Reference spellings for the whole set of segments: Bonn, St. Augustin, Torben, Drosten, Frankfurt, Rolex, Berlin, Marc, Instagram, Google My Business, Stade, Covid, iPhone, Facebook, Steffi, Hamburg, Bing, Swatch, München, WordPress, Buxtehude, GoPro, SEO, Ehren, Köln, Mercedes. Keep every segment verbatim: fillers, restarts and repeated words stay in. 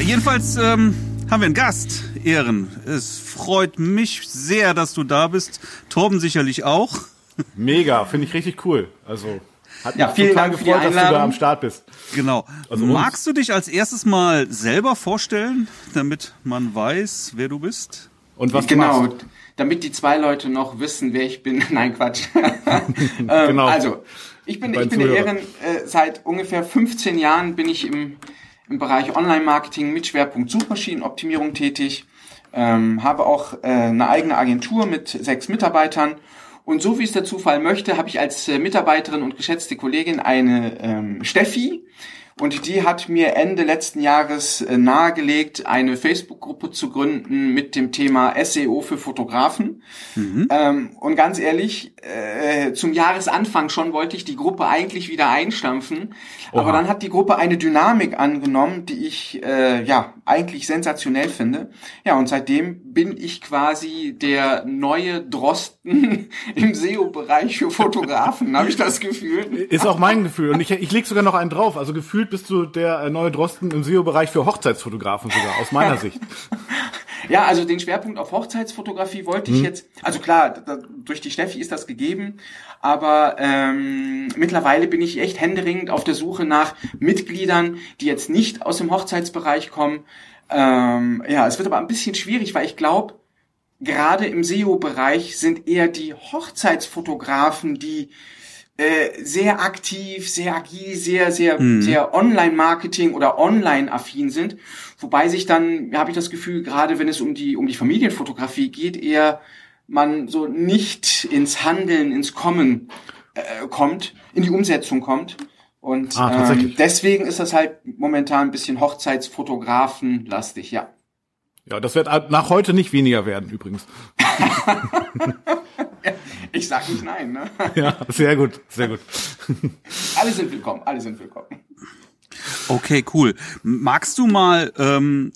jedenfalls ähm, haben wir einen Gast, Ehren. Es freut mich sehr, dass du da bist. Torben sicherlich auch. Mega, finde ich richtig cool. Also hat mich ja, vielen total Dank gefreut, dass du da am Start bist. Genau. Also magst du dich als erstes mal selber vorstellen, damit man weiß, wer du bist? Und was genau, du machst? Damit die zwei Leute noch wissen, wer ich bin. Nein, Quatsch. Genau. Also, ich bin, ich bin der Ehren. Äh, seit ungefähr fünfzehn Jahren bin ich im, im Bereich Online-Marketing mit Schwerpunkt Suchmaschinenoptimierung tätig. Ähm, habe auch äh, eine eigene Agentur mit sechs Mitarbeitern. Und so wie es der Zufall möchte, habe ich als Mitarbeiterin und geschätzte Kollegin eine ähm, Steffi. Und die hat mir Ende letzten Jahres äh, nahegelegt, eine Facebook-Gruppe zu gründen mit dem Thema S E O für Fotografen. Mhm. Ähm, und ganz ehrlich, äh, zum Jahresanfang schon wollte ich die Gruppe eigentlich wieder einstampfen. Oha. Aber dann hat die Gruppe eine Dynamik angenommen, die ich äh, ja eigentlich sensationell finde. Ja, und seitdem bin ich quasi der neue Drosten im S E O-Bereich für Fotografen, habe ich das Gefühl. Ist auch mein Gefühl. Und ich, ich lege sogar noch einen drauf. Also gefühlt bist du der neue Drosten im S E O-Bereich für Hochzeitsfotografen sogar, aus meiner Sicht. Ja, also den Schwerpunkt auf Hochzeitsfotografie wollte ich hm. jetzt, also klar, da, durch die Steffi ist das gegeben, aber ähm, mittlerweile bin ich echt händeringend auf der Suche nach Mitgliedern, die jetzt nicht aus dem Hochzeitsbereich kommen. Ähm, ja, es wird aber ein bisschen schwierig, weil ich glaube, gerade im S E O-Bereich sind eher die Hochzeitsfotografen, die Äh, sehr aktiv, sehr agil, sehr, sehr, mhm. sehr Online-Marketing oder Online-affin sind. Wobei sich dann, habe ich das Gefühl, gerade wenn es um die um die Familienfotografie geht, eher man so nicht ins Handeln, ins Kommen äh, kommt, in die Umsetzung kommt. Und ah, ähm, deswegen ist das halt momentan ein bisschen Hochzeitsfotografen-lastig, ja. Ja, das wird nach heute nicht weniger werden, übrigens. Ich sag nicht nein, ne? Ja, sehr gut, sehr gut. Alle sind willkommen, alle sind willkommen. Okay, cool. Magst du mal ähm,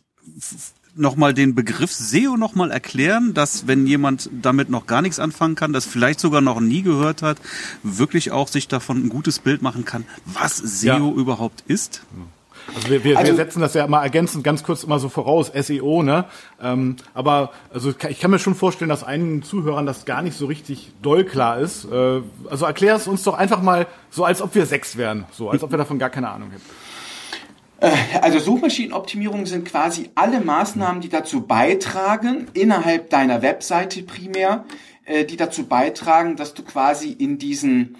nochmal den Begriff S E O nochmal erklären, dass wenn jemand damit noch gar nichts anfangen kann, das vielleicht sogar noch nie gehört hat, wirklich auch sich davon ein gutes Bild machen kann, was S E O ja. überhaupt ist? Ja. Also wir, wir, also wir setzen das ja mal ergänzend ganz kurz immer so voraus, S E O, ne? Ähm, aber also ich kann mir schon vorstellen, dass einigen Zuhörern das gar nicht so richtig doll klar ist. Äh, also erklär es uns doch einfach mal so, als ob wir sechs wären, so als ob wir davon gar keine Ahnung hätten. Also Suchmaschinenoptimierung sind quasi alle Maßnahmen, die dazu beitragen, innerhalb deiner Webseite primär, äh, die dazu beitragen, dass du quasi in diesen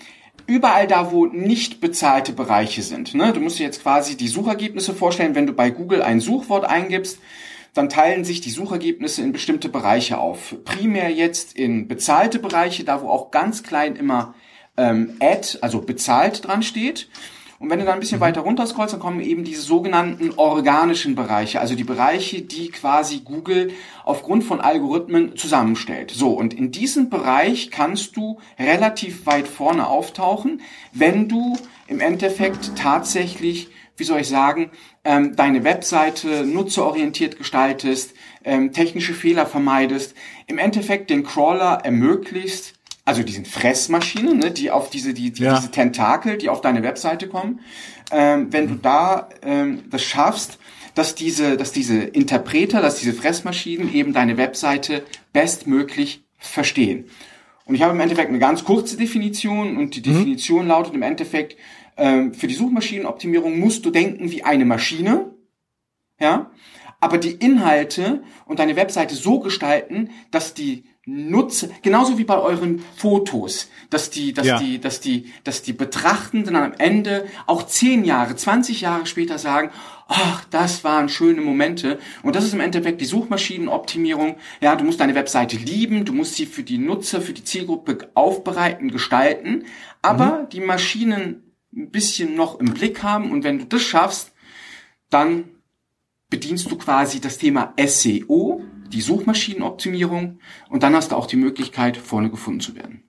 überall da, wo nicht bezahlte Bereiche sind. Ne? Du musst dir jetzt quasi die Suchergebnisse vorstellen. Wenn du bei Google ein Suchwort eingibst, dann teilen sich die Suchergebnisse in bestimmte Bereiche auf. Primär jetzt in bezahlte Bereiche, da wo auch ganz klein immer ähm, Ad, also bezahlt dran steht. Und wenn du dann ein bisschen weiter runter scrollst, dann kommen eben diese sogenannten organischen Bereiche, also die Bereiche, die quasi Google aufgrund von Algorithmen zusammenstellt. So, und in diesem Bereich kannst du relativ weit vorne auftauchen, wenn du im Endeffekt tatsächlich, wie soll ich sagen, ähm, deine Webseite nutzerorientiert gestaltest, ähm, technische Fehler vermeidest, im Endeffekt den Crawler ermöglichst, also diesen Fressmaschinen, ne, die auf diese die, die ja. diese Tentakel, die auf deine Webseite kommen, ähm, wenn du da ähm, das schaffst, dass diese dass diese Interpreter, dass diese Fressmaschinen eben deine Webseite bestmöglich verstehen. Und ich habe im Endeffekt eine ganz kurze Definition und die Definition mhm. lautet im Endeffekt: ähm, Für die Suchmaschinenoptimierung musst du denken wie eine Maschine, ja, aber die Inhalte und deine Webseite so gestalten, dass die Nutzer, genauso wie bei euren Fotos, dass die, dass ja. die, dass die, dass die Betrachtenden am Ende auch zehn Jahre, zwanzig Jahre später sagen, ach, das waren schöne Momente. Und das ist im Endeffekt die Suchmaschinenoptimierung. Ja, du musst deine Webseite lieben, du musst sie für die Nutzer, für die Zielgruppe aufbereiten, gestalten, aber mhm. die Maschinen ein bisschen noch im Blick haben. Und wenn du das schaffst, dann bedienst du quasi das Thema S E O, die Suchmaschinenoptimierung, und dann hast du auch die Möglichkeit, vorne gefunden zu werden.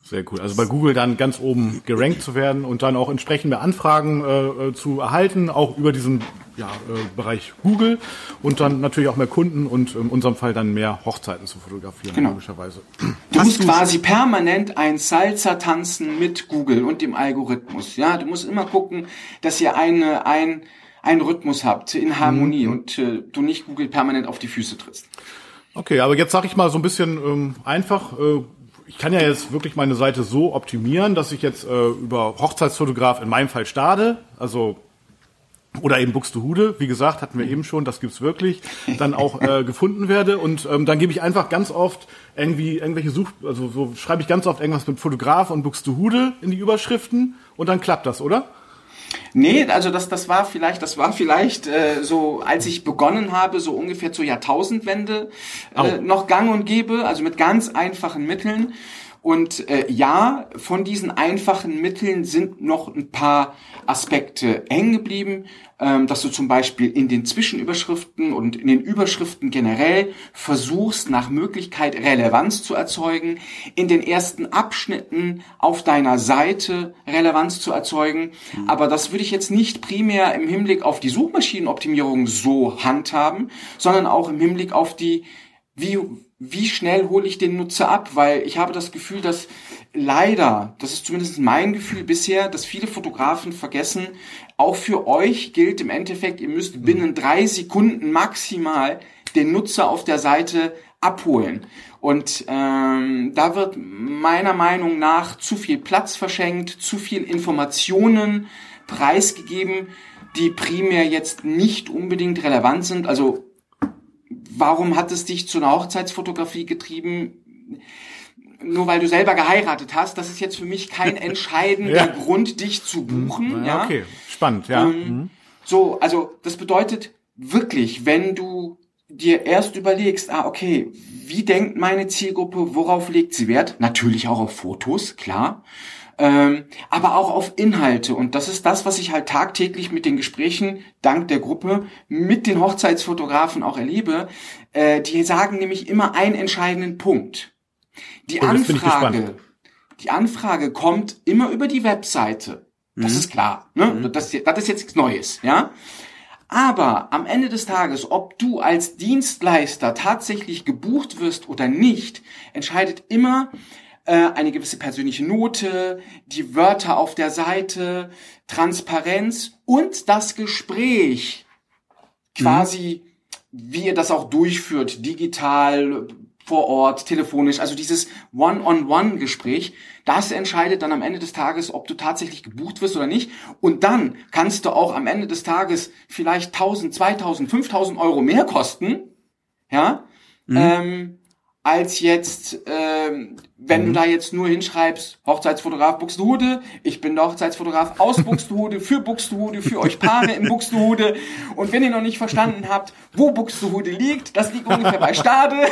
Sehr cool. Also bei Google dann ganz oben gerankt zu werden und dann auch entsprechende Anfragen äh, zu erhalten, auch über diesen ja, äh, Bereich Google, und dann natürlich auch mehr Kunden und in unserem Fall dann mehr Hochzeiten zu fotografieren, genau. logischerweise. Du hast musst du quasi permanent ein Salsa tanzen mit Google und dem Algorithmus. Ja, du musst immer gucken, dass ihr eine ein einen Rhythmus habt, in Harmonie mhm. und äh, du nicht Google permanent auf die Füße trittst. Okay, aber jetzt sag ich mal so ein bisschen ähm, einfach, äh, ich kann ja jetzt wirklich meine Seite so optimieren, dass ich jetzt äh, über Hochzeitsfotograf, in meinem Fall Stade, also oder eben Buxtehude, wie gesagt, hatten wir eben schon, das gibt's wirklich, dann auch äh, gefunden werde und ähm, dann gebe ich einfach ganz oft irgendwie irgendwelche Such, also so schreibe ich ganz oft irgendwas mit Fotograf und Buxtehude in die Überschriften und dann klappt das, oder? Nee, also das das war vielleicht, das war vielleicht äh, so, als ich begonnen habe, so ungefähr zur Jahrtausendwende äh, oh. noch gang und gäbe, also mit ganz einfachen Mitteln. Und äh, ja, von diesen einfachen Mitteln sind noch ein paar Aspekte hängen geblieben, ähm, dass du zum Beispiel in den Zwischenüberschriften und in den Überschriften generell versuchst, nach Möglichkeit Relevanz zu erzeugen, in den ersten Abschnitten auf deiner Seite Relevanz zu erzeugen. Mhm. Aber das würde ich jetzt nicht primär im Hinblick auf die Suchmaschinenoptimierung so handhaben, sondern auch im Hinblick auf die, wie... wie schnell hole ich den Nutzer ab? Weil ich habe das Gefühl, dass leider, das ist zumindest mein Gefühl bisher, dass viele Fotografen vergessen, auch für euch gilt im Endeffekt, ihr müsst binnen drei Sekunden maximal den Nutzer auf der Seite abholen. Und ähm, da wird meiner Meinung nach zu viel Platz verschenkt, zu viel Informationen preisgegeben, die primär jetzt nicht unbedingt relevant sind. Also warum hat es dich zu einer Hochzeitsfotografie getrieben? Nur weil du selber geheiratet hast, das ist jetzt für mich kein entscheidender ja. Grund, dich zu buchen. Ja, okay, spannend, ja. Ähm, mhm. So, also das bedeutet wirklich, wenn du dir erst überlegst, ah, okay, wie denkt meine Zielgruppe, worauf legt sie Wert? Natürlich auch auf Fotos, klar. Ähm, aber auch auf Inhalte. Und das ist das, was ich halt tagtäglich mit den Gesprächen, dank der Gruppe, mit den Hochzeitsfotografen auch erlebe. Äh, die sagen nämlich immer einen entscheidenden Punkt. Die, oh, Anfrage, die Anfrage kommt immer über die Webseite. Das mhm. ist klar. Ne? Mhm. Das, das ist jetzt nichts Neues. Ja? Aber am Ende des Tages, ob du als Dienstleister tatsächlich gebucht wirst oder nicht, entscheidet immer eine gewisse persönliche Note, die Wörter auf der Seite, Transparenz und das Gespräch. Quasi, mhm. wie ihr das auch durchführt, digital, vor Ort, telefonisch, also dieses One-on-One-Gespräch, das entscheidet dann am Ende des Tages, ob du tatsächlich gebucht wirst oder nicht. Und dann kannst du auch am Ende des Tages vielleicht tausend, zweitausend, fünftausend Euro mehr kosten, ja, mhm. ähm, als jetzt, ähm, wenn mhm. du da jetzt nur hinschreibst, Hochzeitsfotograf Buxtehude, ich bin der Hochzeitsfotograf aus Buxtehude, für Buxtehude, für euch Paare in Buxtehude. Und wenn ihr noch nicht verstanden habt, wo Buxtehude liegt, das liegt ungefähr bei Stade.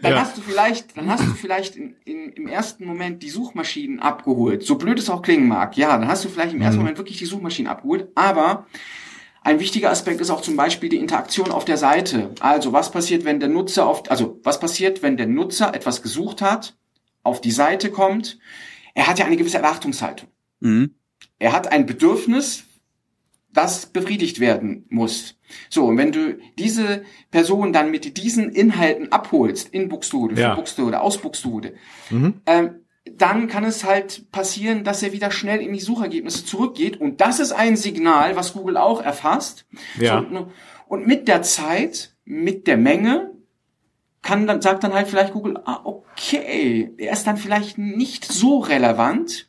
Dann ja. hast du vielleicht, dann hast du vielleicht in, in, im ersten Moment die Suchmaschinen abgeholt. So blöd es auch klingen mag. Ja, dann hast du vielleicht im ersten mhm. Moment wirklich die Suchmaschinen abgeholt, aber ein wichtiger Aspekt ist auch zum Beispiel die Interaktion auf der Seite. Also was passiert, wenn der Nutzer auf, also was passiert, wenn der Nutzer etwas gesucht hat, auf die Seite kommt? Er hat ja eine gewisse Erwartungshaltung. Mhm. Er hat ein Bedürfnis, das befriedigt werden muss. So, und wenn du diese Person dann mit diesen Inhalten abholst, in Buxtehude, für ja. Buxtehude, aus Buxtehude, mhm. ähm, dann kann es halt passieren, dass er wieder schnell in die Suchergebnisse zurückgeht. Und das ist ein Signal, was Google auch erfasst. Ja. So, und mit der Zeit, mit der Menge, kann dann, sagt dann halt vielleicht Google, ah, okay, er ist dann vielleicht nicht so relevant.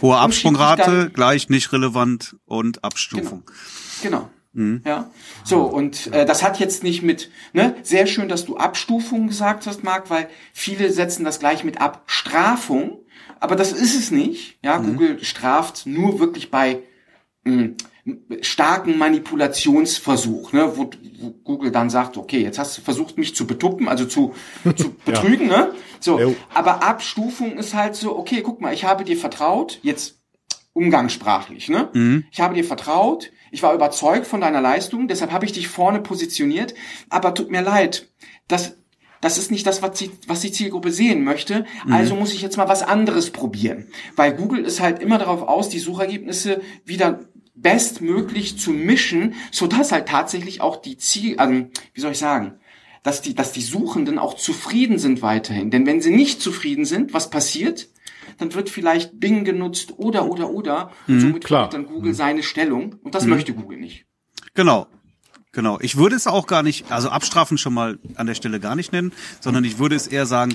Hohe Absprungrate gleich nicht relevant und Abstufung. Genau. genau. Mhm. Ja. So, und äh, das hat jetzt nicht mit, ne, sehr schön, dass du Abstufung gesagt hast, Marc, weil viele setzen das gleich mit Abstrafung, aber das ist es nicht. Ja, mhm. Google straft nur wirklich bei mh, starken Manipulationsversuch, ne, wo, wo Google dann sagt, okay, jetzt hast du versucht, mich zu betuppen, also zu, zu betrügen, ja. ne? So, jo. Aber Abstufung ist halt so, okay, guck mal, ich habe dir vertraut, jetzt umgangssprachlich, ne? Mhm. Ich habe dir vertraut, ich war überzeugt von deiner Leistung, deshalb habe ich dich vorne positioniert, aber tut mir leid, das, das ist nicht das, was die, was die Zielgruppe sehen möchte, mhm. also muss ich jetzt mal was anderes probieren, weil Google ist halt immer darauf aus, die Suchergebnisse wieder bestmöglich zu mischen, sodass halt tatsächlich auch die Ziel, also, wie soll ich sagen, dass die, dass die Suchenden auch zufrieden sind weiterhin, denn wenn sie nicht zufrieden sind, was passiert? dann wird vielleicht Bing genutzt oder, oder, oder. Und mhm, somit klar. kriegt dann Google mhm. seine Stellung. Und das mhm. möchte Google nicht. Genau. Genau. Ich würde es auch gar nicht, also abstrafen schon mal an der Stelle gar nicht nennen, sondern ich würde es eher sagen,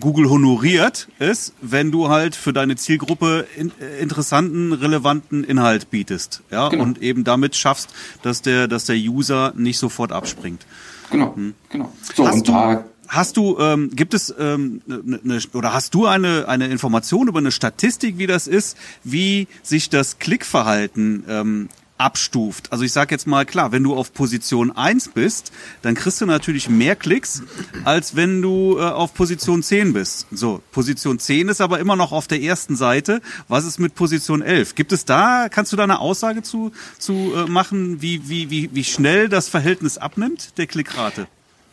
Google honoriert es, wenn du halt für deine Zielgruppe in, äh, interessanten, relevanten Inhalt bietest. Ja, genau. Und eben damit schaffst, dass der, dass der User nicht sofort abspringt. Genau, hm. genau. So, hast, und du, hast du, ähm, gibt es, ähm, ne, ne, oder hast du eine, eine Information über eine Statistik, wie das ist, wie sich das Klickverhalten, ähm, abstuft. Also ich sag jetzt mal, klar, wenn du auf Position eins bist, dann kriegst du natürlich mehr Klicks, als wenn du äh, auf Position zehn bist. So, Position zehn ist aber immer noch auf der ersten Seite. Was ist mit Position elf? Gibt es da, kannst du da eine Aussage zu zu äh, machen, wie wie wie wie schnell das Verhältnis abnimmt, der Klickrate?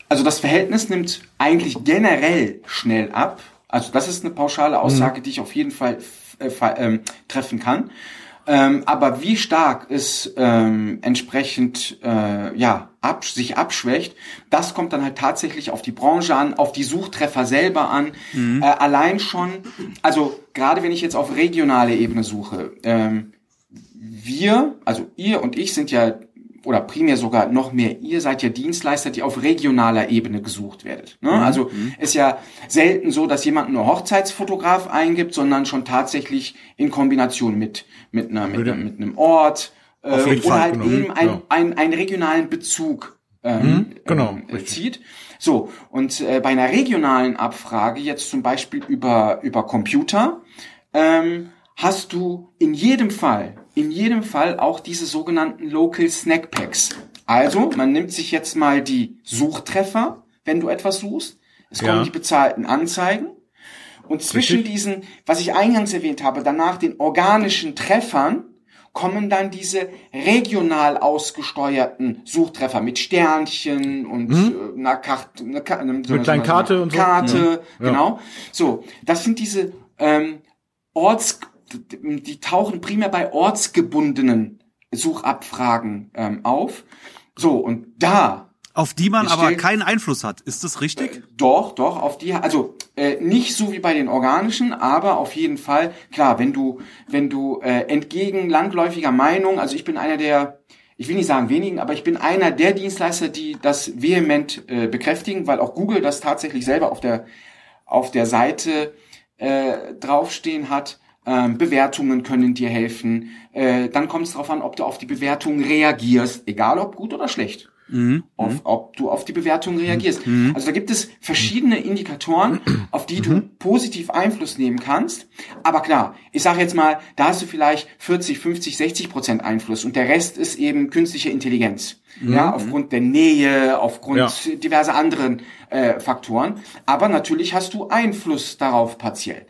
Also das Verhältnis nimmt eigentlich generell schnell ab. Also das ist eine pauschale Aussage, hm. die ich auf jeden Fall äh, äh, treffen kann. Ähm, aber wie stark es ähm, entsprechend äh, ja ab, sich abschwächt, das kommt dann halt tatsächlich auf die Branche an, auf die Suchtreffer selber an. Mhm. Äh, allein schon, also gerade wenn ich jetzt auf regionale Ebene suche, ähm, wir, also ihr und ich sind ja, oder primär sogar noch mehr, ihr seid ja Dienstleister, die auf regionaler Ebene gesucht werdet. Ne? Mhm. Also ist ja selten so, dass jemand nur Hochzeitsfotograf eingibt, sondern schon tatsächlich in Kombination mit mit einer mit, ja. mit einem Ort äh, oder halt genau. eben ein, ja. einen, einen regionalen Bezug ähm, mhm. genau. äh, zieht. So, und äh, bei einer regionalen Abfrage, jetzt zum Beispiel über über Computer, ähm, hast du in jedem Fall in jedem Fall auch diese sogenannten Local Snack Packs. Also, man nimmt sich jetzt mal die Suchtreffer, wenn du etwas suchst. Es kommen ja. die bezahlten Anzeigen. Und zwischen Richtig. diesen, was ich eingangs erwähnt habe, danach den organischen Treffern, kommen dann diese regional ausgesteuerten Suchtreffer mit Sternchen und mhm. äh, einer Karte. Eine, eine, so mit einer Karte so und so. Karte, ja. genau. So, das sind diese ähm, Orts... die tauchen primär bei ortsgebundenen Suchabfragen ähm, auf. So, und da... Auf die man aber keinen Einfluss hat. Ist das richtig? Äh, doch, doch, auf die... Also, äh, nicht so wie bei den organischen, aber auf jeden Fall, klar, wenn du wenn du äh, entgegen landläufiger Meinung, also ich bin einer der, ich will nicht sagen wenigen, aber ich bin einer der Dienstleister, die das vehement äh, bekräftigen, weil auch Google das tatsächlich selber auf der, auf der Seite äh, draufstehen hat. Ähm, Bewertungen können dir helfen. Äh, dann kommt es darauf an, ob du auf die Bewertung reagierst, egal ob gut oder schlecht. Mhm. Auf, ob du auf die Bewertung reagierst. Mhm. Also da gibt es verschiedene Indikatoren, auf die du mhm. positiv Einfluss nehmen kannst. Aber klar, ich sage jetzt mal, da hast du vielleicht vierzig, fünfzig, sechzig Prozent Einfluss und der Rest ist eben künstliche Intelligenz. Mhm. Ja, aufgrund der Nähe, aufgrund ja. diverser anderen äh, Faktoren. Aber natürlich hast du Einfluss darauf partiell.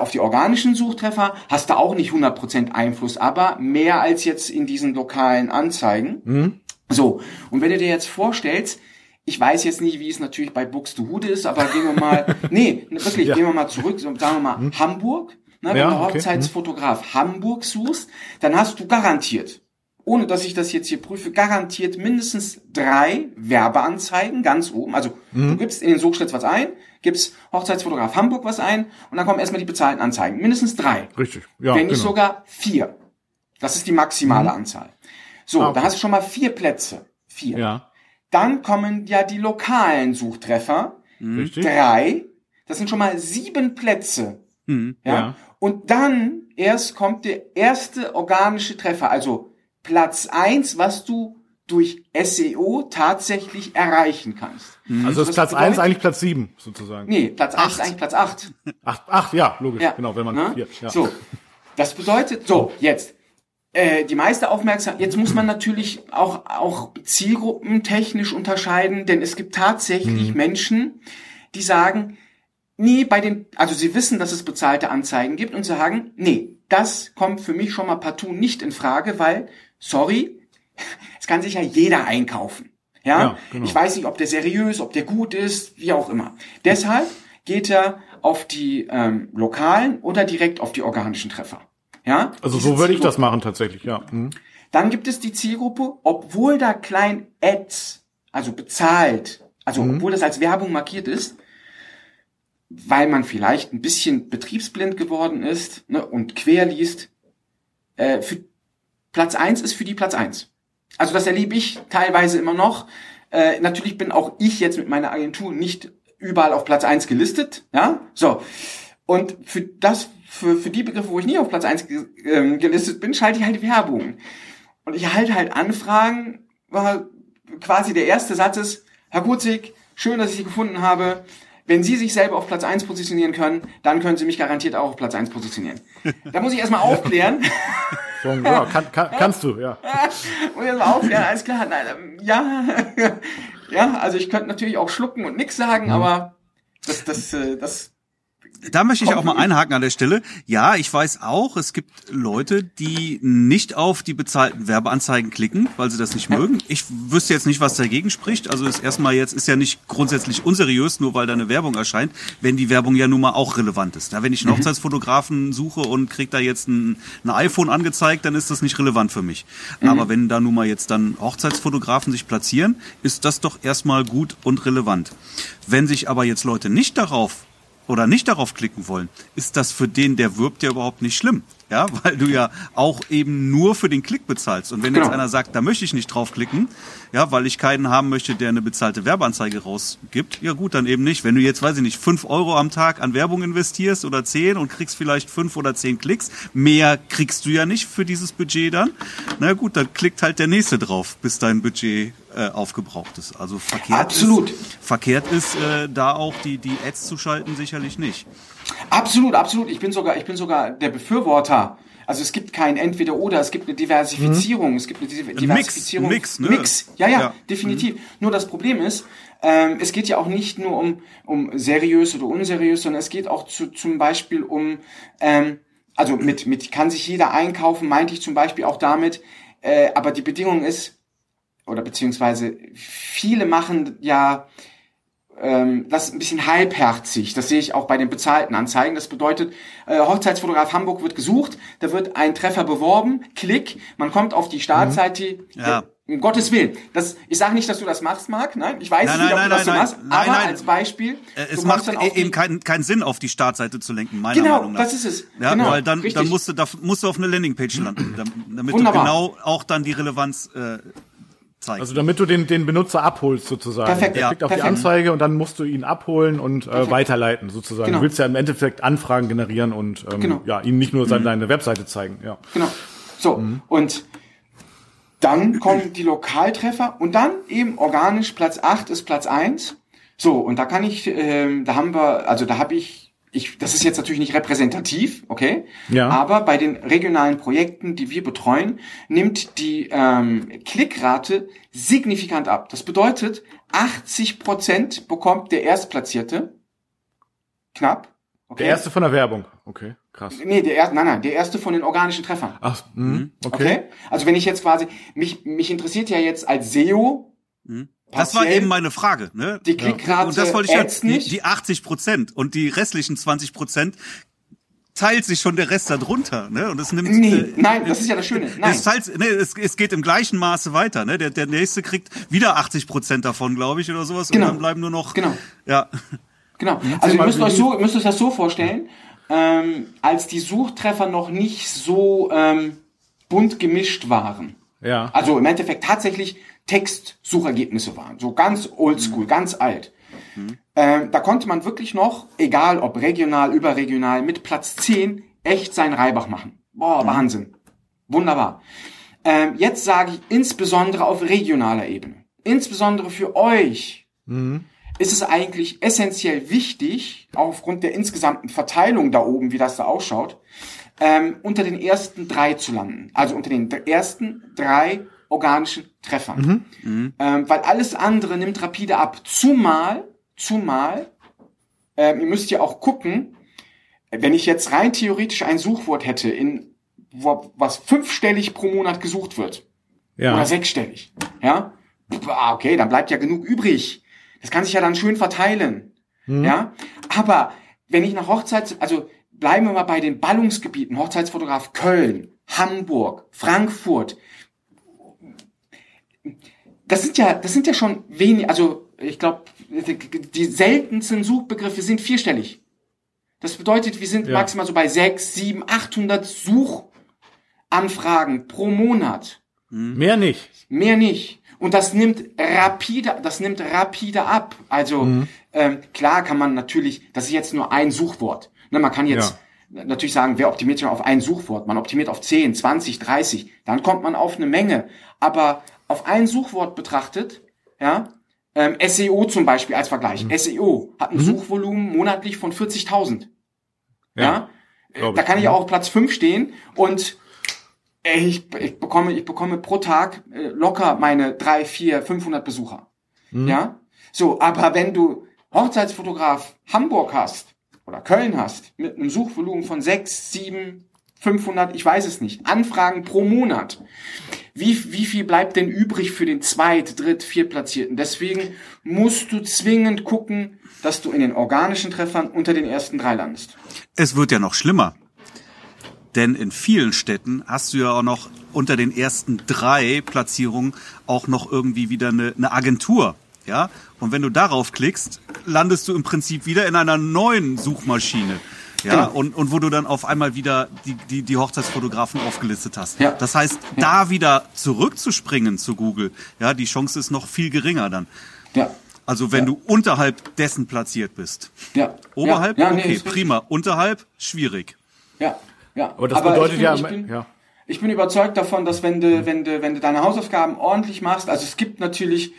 Auf die organischen Suchtreffer hast du auch nicht hundert Prozent Einfluss, aber mehr als jetzt in diesen lokalen Anzeigen. Mhm. So, und wenn du dir jetzt vorstellst, ich weiß jetzt nicht, wie es natürlich bei Buxtehude ist, aber gehen wir mal, nee, wirklich, ja. gehen wir mal zurück, sagen wir mal mhm. Hamburg. Ne, wenn ja, du Hochzeitsfotograf okay. Hamburg suchst, dann hast du garantiert, ohne dass ich das jetzt hier prüfe, garantiert mindestens drei Werbeanzeigen ganz oben. Also mhm. du gibst in den Suchschlitz was ein, gibst Hochzeitsfotograf Hamburg was ein und dann kommen erstmal die bezahlten Anzeigen. Mindestens drei. Richtig. Ja, wenn nicht genau. sogar vier. Das ist die maximale mhm. Anzahl. So, ah, okay. da hast du schon mal vier Plätze. Vier. Ja. Dann kommen ja die lokalen Suchtreffer. Richtig. Drei. Das sind schon mal sieben Plätze. Mhm. Ja. ja. Und dann erst kommt der erste organische Treffer, also Platz eins, was du durch S E O tatsächlich erreichen kannst. Also ist Platz eins eigentlich Platz sieben sozusagen? Nee, Platz eins ist eigentlich Platz acht. acht, ja, logisch, ja. genau, wenn man Na? hier. Ja. So, das bedeutet, so, jetzt, äh, die meiste Aufmerksamkeit, jetzt muss man natürlich auch auch zielgruppentechnisch unterscheiden, denn es gibt tatsächlich hm. Menschen, die sagen, nee, bei den, also sie wissen, dass es bezahlte Anzeigen gibt und sagen, nee, das kommt für mich schon mal partout nicht in Frage, weil, sorry, es kann sich ja jeder einkaufen. Ja, ja genau. Ich weiß nicht, ob der seriös, ob der gut ist, wie auch immer. Deshalb geht er auf die ähm, lokalen oder direkt auf die organischen Treffer. Ja, also so würde ich das machen tatsächlich, ja. Mhm. Dann gibt es die Zielgruppe, obwohl da klein Ads, also bezahlt, also mhm. obwohl das als Werbung markiert ist, weil man vielleicht ein bisschen betriebsblind geworden ist, ne, und quer liest, äh, für Platz eins ist für die Platz eins. Also das erlebe ich teilweise immer noch. Äh, natürlich bin auch ich jetzt mit meiner Agentur nicht überall auf Platz eins gelistet, ja, so. Und für das, für, für die Begriffe, wo ich nie auf Platz eins ge, ähm, gelistet bin, schalte ich halt Werbung. Und ich erhalte halt Anfragen, quasi der erste Satz ist: Herr Kurzig, schön, dass ich Sie gefunden habe. Wenn Sie sich selber auf Platz eins positionieren können, dann können Sie mich garantiert auch auf Platz eins positionieren. Da muss ich erstmal aufklären. Ja, kann, kann, kannst du, ja. Muss ich erstmal aufklären, alles klar. Nein, ja, ja, also ich könnte natürlich auch schlucken und nichts sagen, ja. aber das, das, das, das Da möchte ich auch mal einhaken an der Stelle. Ja, ich weiß auch, es gibt Leute, die nicht auf die bezahlten Werbeanzeigen klicken, weil sie das nicht mögen. Ich wüsste jetzt nicht, was dagegen spricht. Also ist erstmal jetzt, ist ja nicht grundsätzlich unseriös, nur weil da eine Werbung erscheint, wenn die Werbung ja nun mal auch relevant ist. Ja, wenn ich einen Hochzeitsfotografen suche und krieg da jetzt ein, ein iPhone angezeigt, dann ist das nicht relevant für mich. Mhm. Aber wenn da nun mal jetzt dann Hochzeitsfotografen sich platzieren, ist das doch erstmal gut und relevant. Wenn sich aber jetzt Leute nicht darauf oder nicht darauf klicken wollen, ist das für den, der wirbt, ja überhaupt nicht schlimm. Ja, weil du ja auch eben nur für den Klick bezahlst. Und wenn genau. jetzt einer sagt, da möchte ich nicht draufklicken, ja, weil ich keinen haben möchte, der eine bezahlte Werbeanzeige rausgibt, ja gut, dann eben nicht. Wenn du jetzt, weiß ich nicht, fünf Euro am Tag an Werbung investierst oder zehn und kriegst vielleicht fünf oder zehn Klicks, mehr kriegst du ja nicht für dieses Budget dann. Na gut, dann klickt halt der Nächste drauf, bis dein Budget äh, aufgebraucht ist. Also verkehrt Absolut. ist, verkehrt ist äh, da auch die, die Ads zu schalten, sicherlich nicht. Absolut, absolut. Ich bin sogar, ich bin sogar der Befürworter. Also es gibt kein Entweder-Oder, es gibt eine Diversifizierung, mhm. es gibt eine Diversifizierung. Mix, Mix, ne? Mix. Ja, ja, ja. definitiv. Mhm. Nur das Problem ist, ähm, es geht ja auch nicht nur um, um seriös oder unseriös, sondern es geht auch zu, zum Beispiel um, ähm, also mit, mit kann sich jeder einkaufen, meinte ich zum Beispiel auch damit, äh, aber die Bedingung ist, oder beziehungsweise viele machen ja, das ist ein bisschen halbherzig. Das sehe ich auch bei den bezahlten Anzeigen. Das bedeutet, Hochzeitsfotograf Hamburg wird gesucht, da wird ein Treffer beworben, Klick, man kommt auf die Startseite, mhm. ja. um Gottes Willen. Das, ich sage nicht, dass du das machst, Marc, nein, ich weiß nein, nicht, nein, ob nein, du das nein, machst, nein, aber nein. als Beispiel... Es macht dann eben keinen keinen Sinn, auf die Startseite zu lenken, meiner genau, Meinung nach. Genau, das ist es. Ja, genau, weil dann, dann musst du, da musst du auf eine Landingpage landen, damit Wunderbar. du genau auch dann die Relevanz... Äh, Zeigt. Also damit du den den Benutzer abholst sozusagen. Perfekt. Er klickt ja, auf perfekt. die Anzeige und dann musst du ihn abholen und äh, weiterleiten sozusagen. Genau. Du willst ja im Endeffekt Anfragen generieren und ähm, genau. ja, ihnen nicht nur seine, mhm. deine Webseite zeigen. Ja. Genau. So, mhm. und dann kommen die Lokaltreffer und dann eben organisch Platz acht ist Platz eins. So, und da kann ich, ähm, da haben wir, also da habe ich, ich, das ist jetzt natürlich nicht repräsentativ, okay? Ja. Aber bei den regionalen Projekten, die wir betreuen, nimmt die ähm, Klickrate signifikant ab. Das bedeutet, achtzig Prozent bekommt der Erstplatzierte. Knapp. Okay. Der Erste von der Werbung. Okay, krass. Nee, der erste, nein, nein, der Erste von den organischen Treffern. Ach, mh, okay. okay. Also wenn ich jetzt quasi, mich, mich interessiert ja jetzt als S E O, mhm. Das war eben meine Frage, ne? Die Klickrate, und das wollte ich jetzt, die, die achtzig Prozent und die restlichen zwanzig Prozent teilt sich schon der Rest darunter, ne? Und es nimmt, nee, äh, nein, das ist ja das Schöne. Nein. Es, teilt, ne, es, es geht im gleichen Maße weiter, ne? Der, der nächste kriegt wieder achtzig Prozent davon, glaube ich, oder sowas. Genau. Und dann bleiben nur noch. Genau. Ja. Genau. Also ihr müsst euch so, müsst euch das so vorstellen, ähm, als die Suchtreffer noch nicht so ähm, bunt gemischt waren. Ja. Also im Endeffekt tatsächlich Textsuchergebnisse waren. So ganz oldschool, mhm. ganz alt. Mhm. Ähm, da konnte man wirklich noch, egal ob regional, überregional, mit Platz zehn echt seinen Reibach machen. Boah, mhm. Wahnsinn. Wunderbar. Ähm, jetzt sage ich insbesondere auf regionaler Ebene. Insbesondere für euch mhm. ist es eigentlich essentiell wichtig, auch aufgrund der insgesamten Verteilung da oben, wie das da ausschaut, ähm, unter den ersten drei zu landen. Also unter den ersten drei organischen Treffern. Mhm. Mhm. Ähm, weil alles andere nimmt rapide ab. Zumal, zumal, ähm, ihr müsst ja auch gucken, wenn ich jetzt rein theoretisch ein Suchwort hätte, in wo, was fünfstellig pro Monat gesucht wird. Ja. Oder sechsstellig. Ja. Okay, dann bleibt ja genug übrig. Das kann sich ja dann schön verteilen. Mhm. Ja. Aber wenn ich nach Hochzeits, also bleiben wir mal bei den Ballungsgebieten, Hochzeitsfotograf Köln, Hamburg, Frankfurt, Das sind ja, das sind ja schon wenig, also ich glaube, die seltensten Suchbegriffe sind vierstellig. Das bedeutet, wir sind ja. maximal so bei sechs, sieben, achthundert Suchanfragen pro Monat. Mehr nicht. Mehr nicht. Und das nimmt rapide, das nimmt rapide ab. Also mhm. ähm, klar kann man natürlich, das ist jetzt nur ein Suchwort. Ne, man kann jetzt ja. natürlich sagen, wer optimiert schon auf ein Suchwort? Man optimiert auf zehn, zwanzig, dreißig. Dann kommt man auf eine Menge. Aber auf ein Suchwort betrachtet, ja, ähm, S E O zum Beispiel als Vergleich. Mhm. S E O hat ein mhm. Suchvolumen monatlich von vierzigtausend. Ja, ja? Da kann ich auch Platz fünf stehen und Ich, ich bekomme, ich bekomme pro Tag äh, locker meine drei, vier, fünfhundert Besucher. Mhm. Ja? So, aber wenn du Hochzeitsfotograf Hamburg hast oder Köln hast mit einem Suchvolumen von sechs, sieben, fünfhundert, ich weiß es nicht, Anfragen pro Monat. Wie, wie viel bleibt denn übrig für den Zweit-, Dritt-, Viertplatzierten? Deswegen musst du zwingend gucken, dass du in den organischen Treffern unter den ersten drei landest. Es wird ja noch schlimmer. Denn in vielen Städten hast du ja auch noch unter den ersten drei Platzierungen auch noch irgendwie wieder eine, eine Agentur. Ja? Und wenn du darauf klickst, landest du im Prinzip wieder in einer neuen Suchmaschine. Ja? Genau. Und, und wo du dann auf einmal wieder die, die, die Hochzeitsfotografen aufgelistet hast. Ja. Das heißt, ja. da wieder zurückzuspringen zu Google, ja, die Chance ist noch viel geringer dann. Ja. Also wenn ja. du unterhalb dessen platziert bist. Ja. Oberhalb? Ja. Ja, nee, okay, prima. Unterhalb? Schwierig. Ja. Ja, aber das aber bedeutet ich bin, ja, ich bin, ja. Ich bin überzeugt davon, dass wenn du, wenn du, wenn du deine Hausaufgaben ordentlich machst, also es gibt natürlich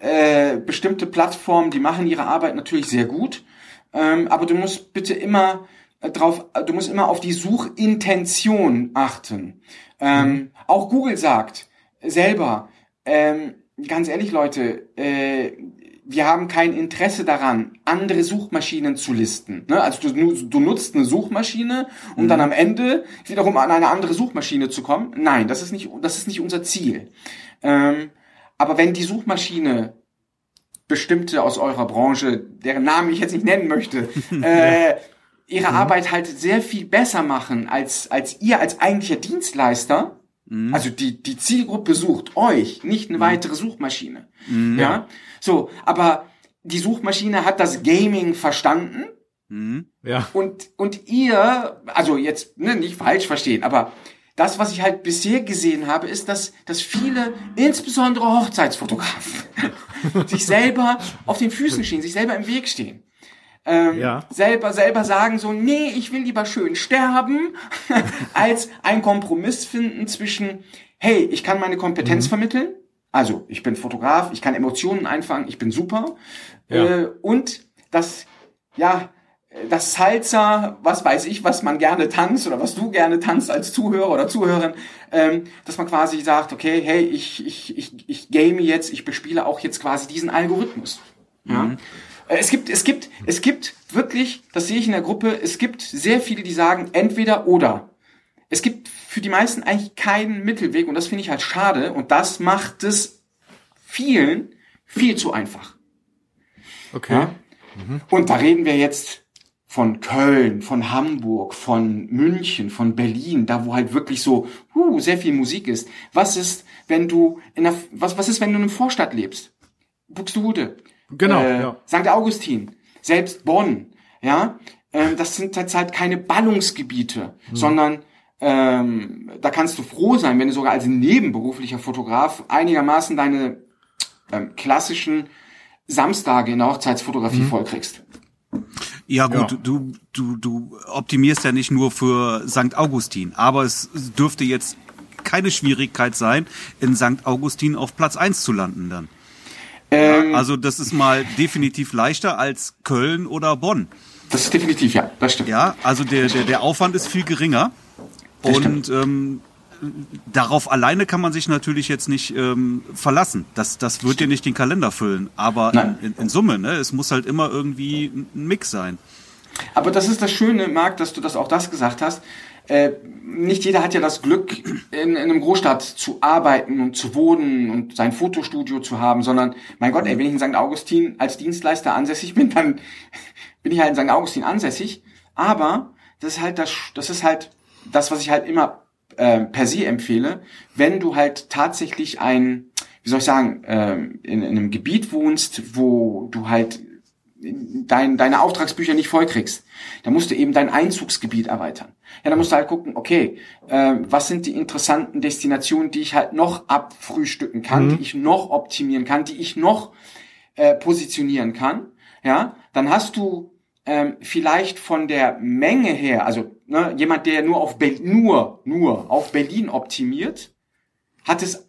äh, bestimmte Plattformen, die machen ihre Arbeit natürlich sehr gut, ähm, aber du musst bitte immer drauf, du musst immer auf die Suchintention achten. Ähm, mhm. Auch Google sagt selber, ähm, ganz ehrlich Leute, äh, wir haben kein Interesse daran, andere Suchmaschinen zu listen. Ne? Also du, du nutzt eine Suchmaschine, um mhm. dann am Ende wiederum an eine andere Suchmaschine zu kommen. Nein, das ist nicht, das ist nicht unser Ziel. Ähm, aber wenn die Suchmaschine bestimmte aus eurer Branche, deren Namen ich jetzt nicht nennen möchte, äh, ihre mhm. Arbeit halt sehr viel besser machen als, als ihr als eigentlicher Dienstleister, mhm. also die, die Zielgruppe sucht euch, nicht eine mhm. weitere Suchmaschine. Mhm. Ja. So, aber die Suchmaschine hat das Gaming verstanden. Mhm. Ja. Und, und ihr, also jetzt, ne, nicht falsch verstehen, aber das, was ich halt bisher gesehen habe, ist, dass, dass viele, insbesondere Hochzeitsfotografen, sich selber auf den Füßen stehen, sich selber im Weg stehen. Ähm, ja. selber, selber sagen so, nee, ich will lieber schön sterben, als einen Kompromiss finden zwischen, hey, ich kann meine Kompetenz mhm. vermitteln. Also, ich bin Fotograf, ich kann Emotionen einfangen, ich bin super. Ja. Äh, und das, ja, das Salsa, was weiß ich, was man gerne tanzt oder was du gerne tanzt als Zuhörer oder Zuhörerin, ähm, dass man quasi sagt, okay, hey, ich, ich, ich, ich game jetzt, ich bespiele auch jetzt quasi diesen Algorithmus. Ja. Mhm. Äh, es gibt, es gibt, es gibt wirklich, das sehe ich in der Gruppe, es gibt sehr viele, die sagen, entweder oder. Es gibt für die meisten eigentlich keinen Mittelweg und das finde ich halt schade und das macht es vielen viel zu einfach. Okay. Ja? Mhm. Und da reden wir jetzt von Köln, von Hamburg, von München, von Berlin, da wo halt wirklich so uh, sehr viel Musik ist. Was ist, wenn du in der, was was ist, wenn du in einer Vorstadt lebst? Buxtehude. Genau. Äh, ja. Sankt Augustin, selbst Bonn. Ja, äh, das sind jetzt halt keine Ballungsgebiete, mhm. sondern Ähm, da kannst du froh sein, wenn du sogar als nebenberuflicher Fotograf einigermaßen deine ähm, klassischen Samstage in der Hochzeitsfotografie mhm. vollkriegst. Ja gut, ja. Du, du, du optimierst ja nicht nur für Sankt Augustin, aber es dürfte jetzt keine Schwierigkeit sein, in Sankt Augustin auf Platz eins zu landen dann. Ähm, ja, also das ist mal definitiv leichter als Köln oder Bonn. Das ist definitiv, ja, das stimmt. Ja, also der, der, der Aufwand ist viel geringer. Und ähm, darauf alleine kann man sich natürlich jetzt nicht ähm, verlassen. Das, das wird dir nicht den Kalender füllen. Aber in, in, in Summe, ne? Es muss halt immer irgendwie ein Mix sein. Aber das ist das Schöne, Marc, dass du das auch das gesagt hast. Äh, nicht jeder hat ja das Glück, in, in einem Großstadt zu arbeiten und zu wohnen und sein Fotostudio zu haben, sondern, mein Gott, ey, wenn ich in Sankt Augustin als Dienstleister ansässig bin, dann bin ich halt in Sankt Augustin ansässig. Aber das ist halt das, das ist halt das, was ich halt immer äh, per se empfehle, wenn du halt tatsächlich ein, wie soll ich sagen, äh, in, in einem Gebiet wohnst, wo du halt dein, deine Auftragsbücher nicht vollkriegst, dann musst du eben dein Einzugsgebiet erweitern. Ja, dann musst du halt gucken, okay, äh, was sind die interessanten Destinationen, die ich halt noch abfrühstücken kann, mhm. die ich noch optimieren kann, die ich noch äh, positionieren kann. Ja, dann hast du ähm, vielleicht von der Menge her, also ne, jemand, der nur auf, Be- nur, nur auf Berlin optimiert, hat es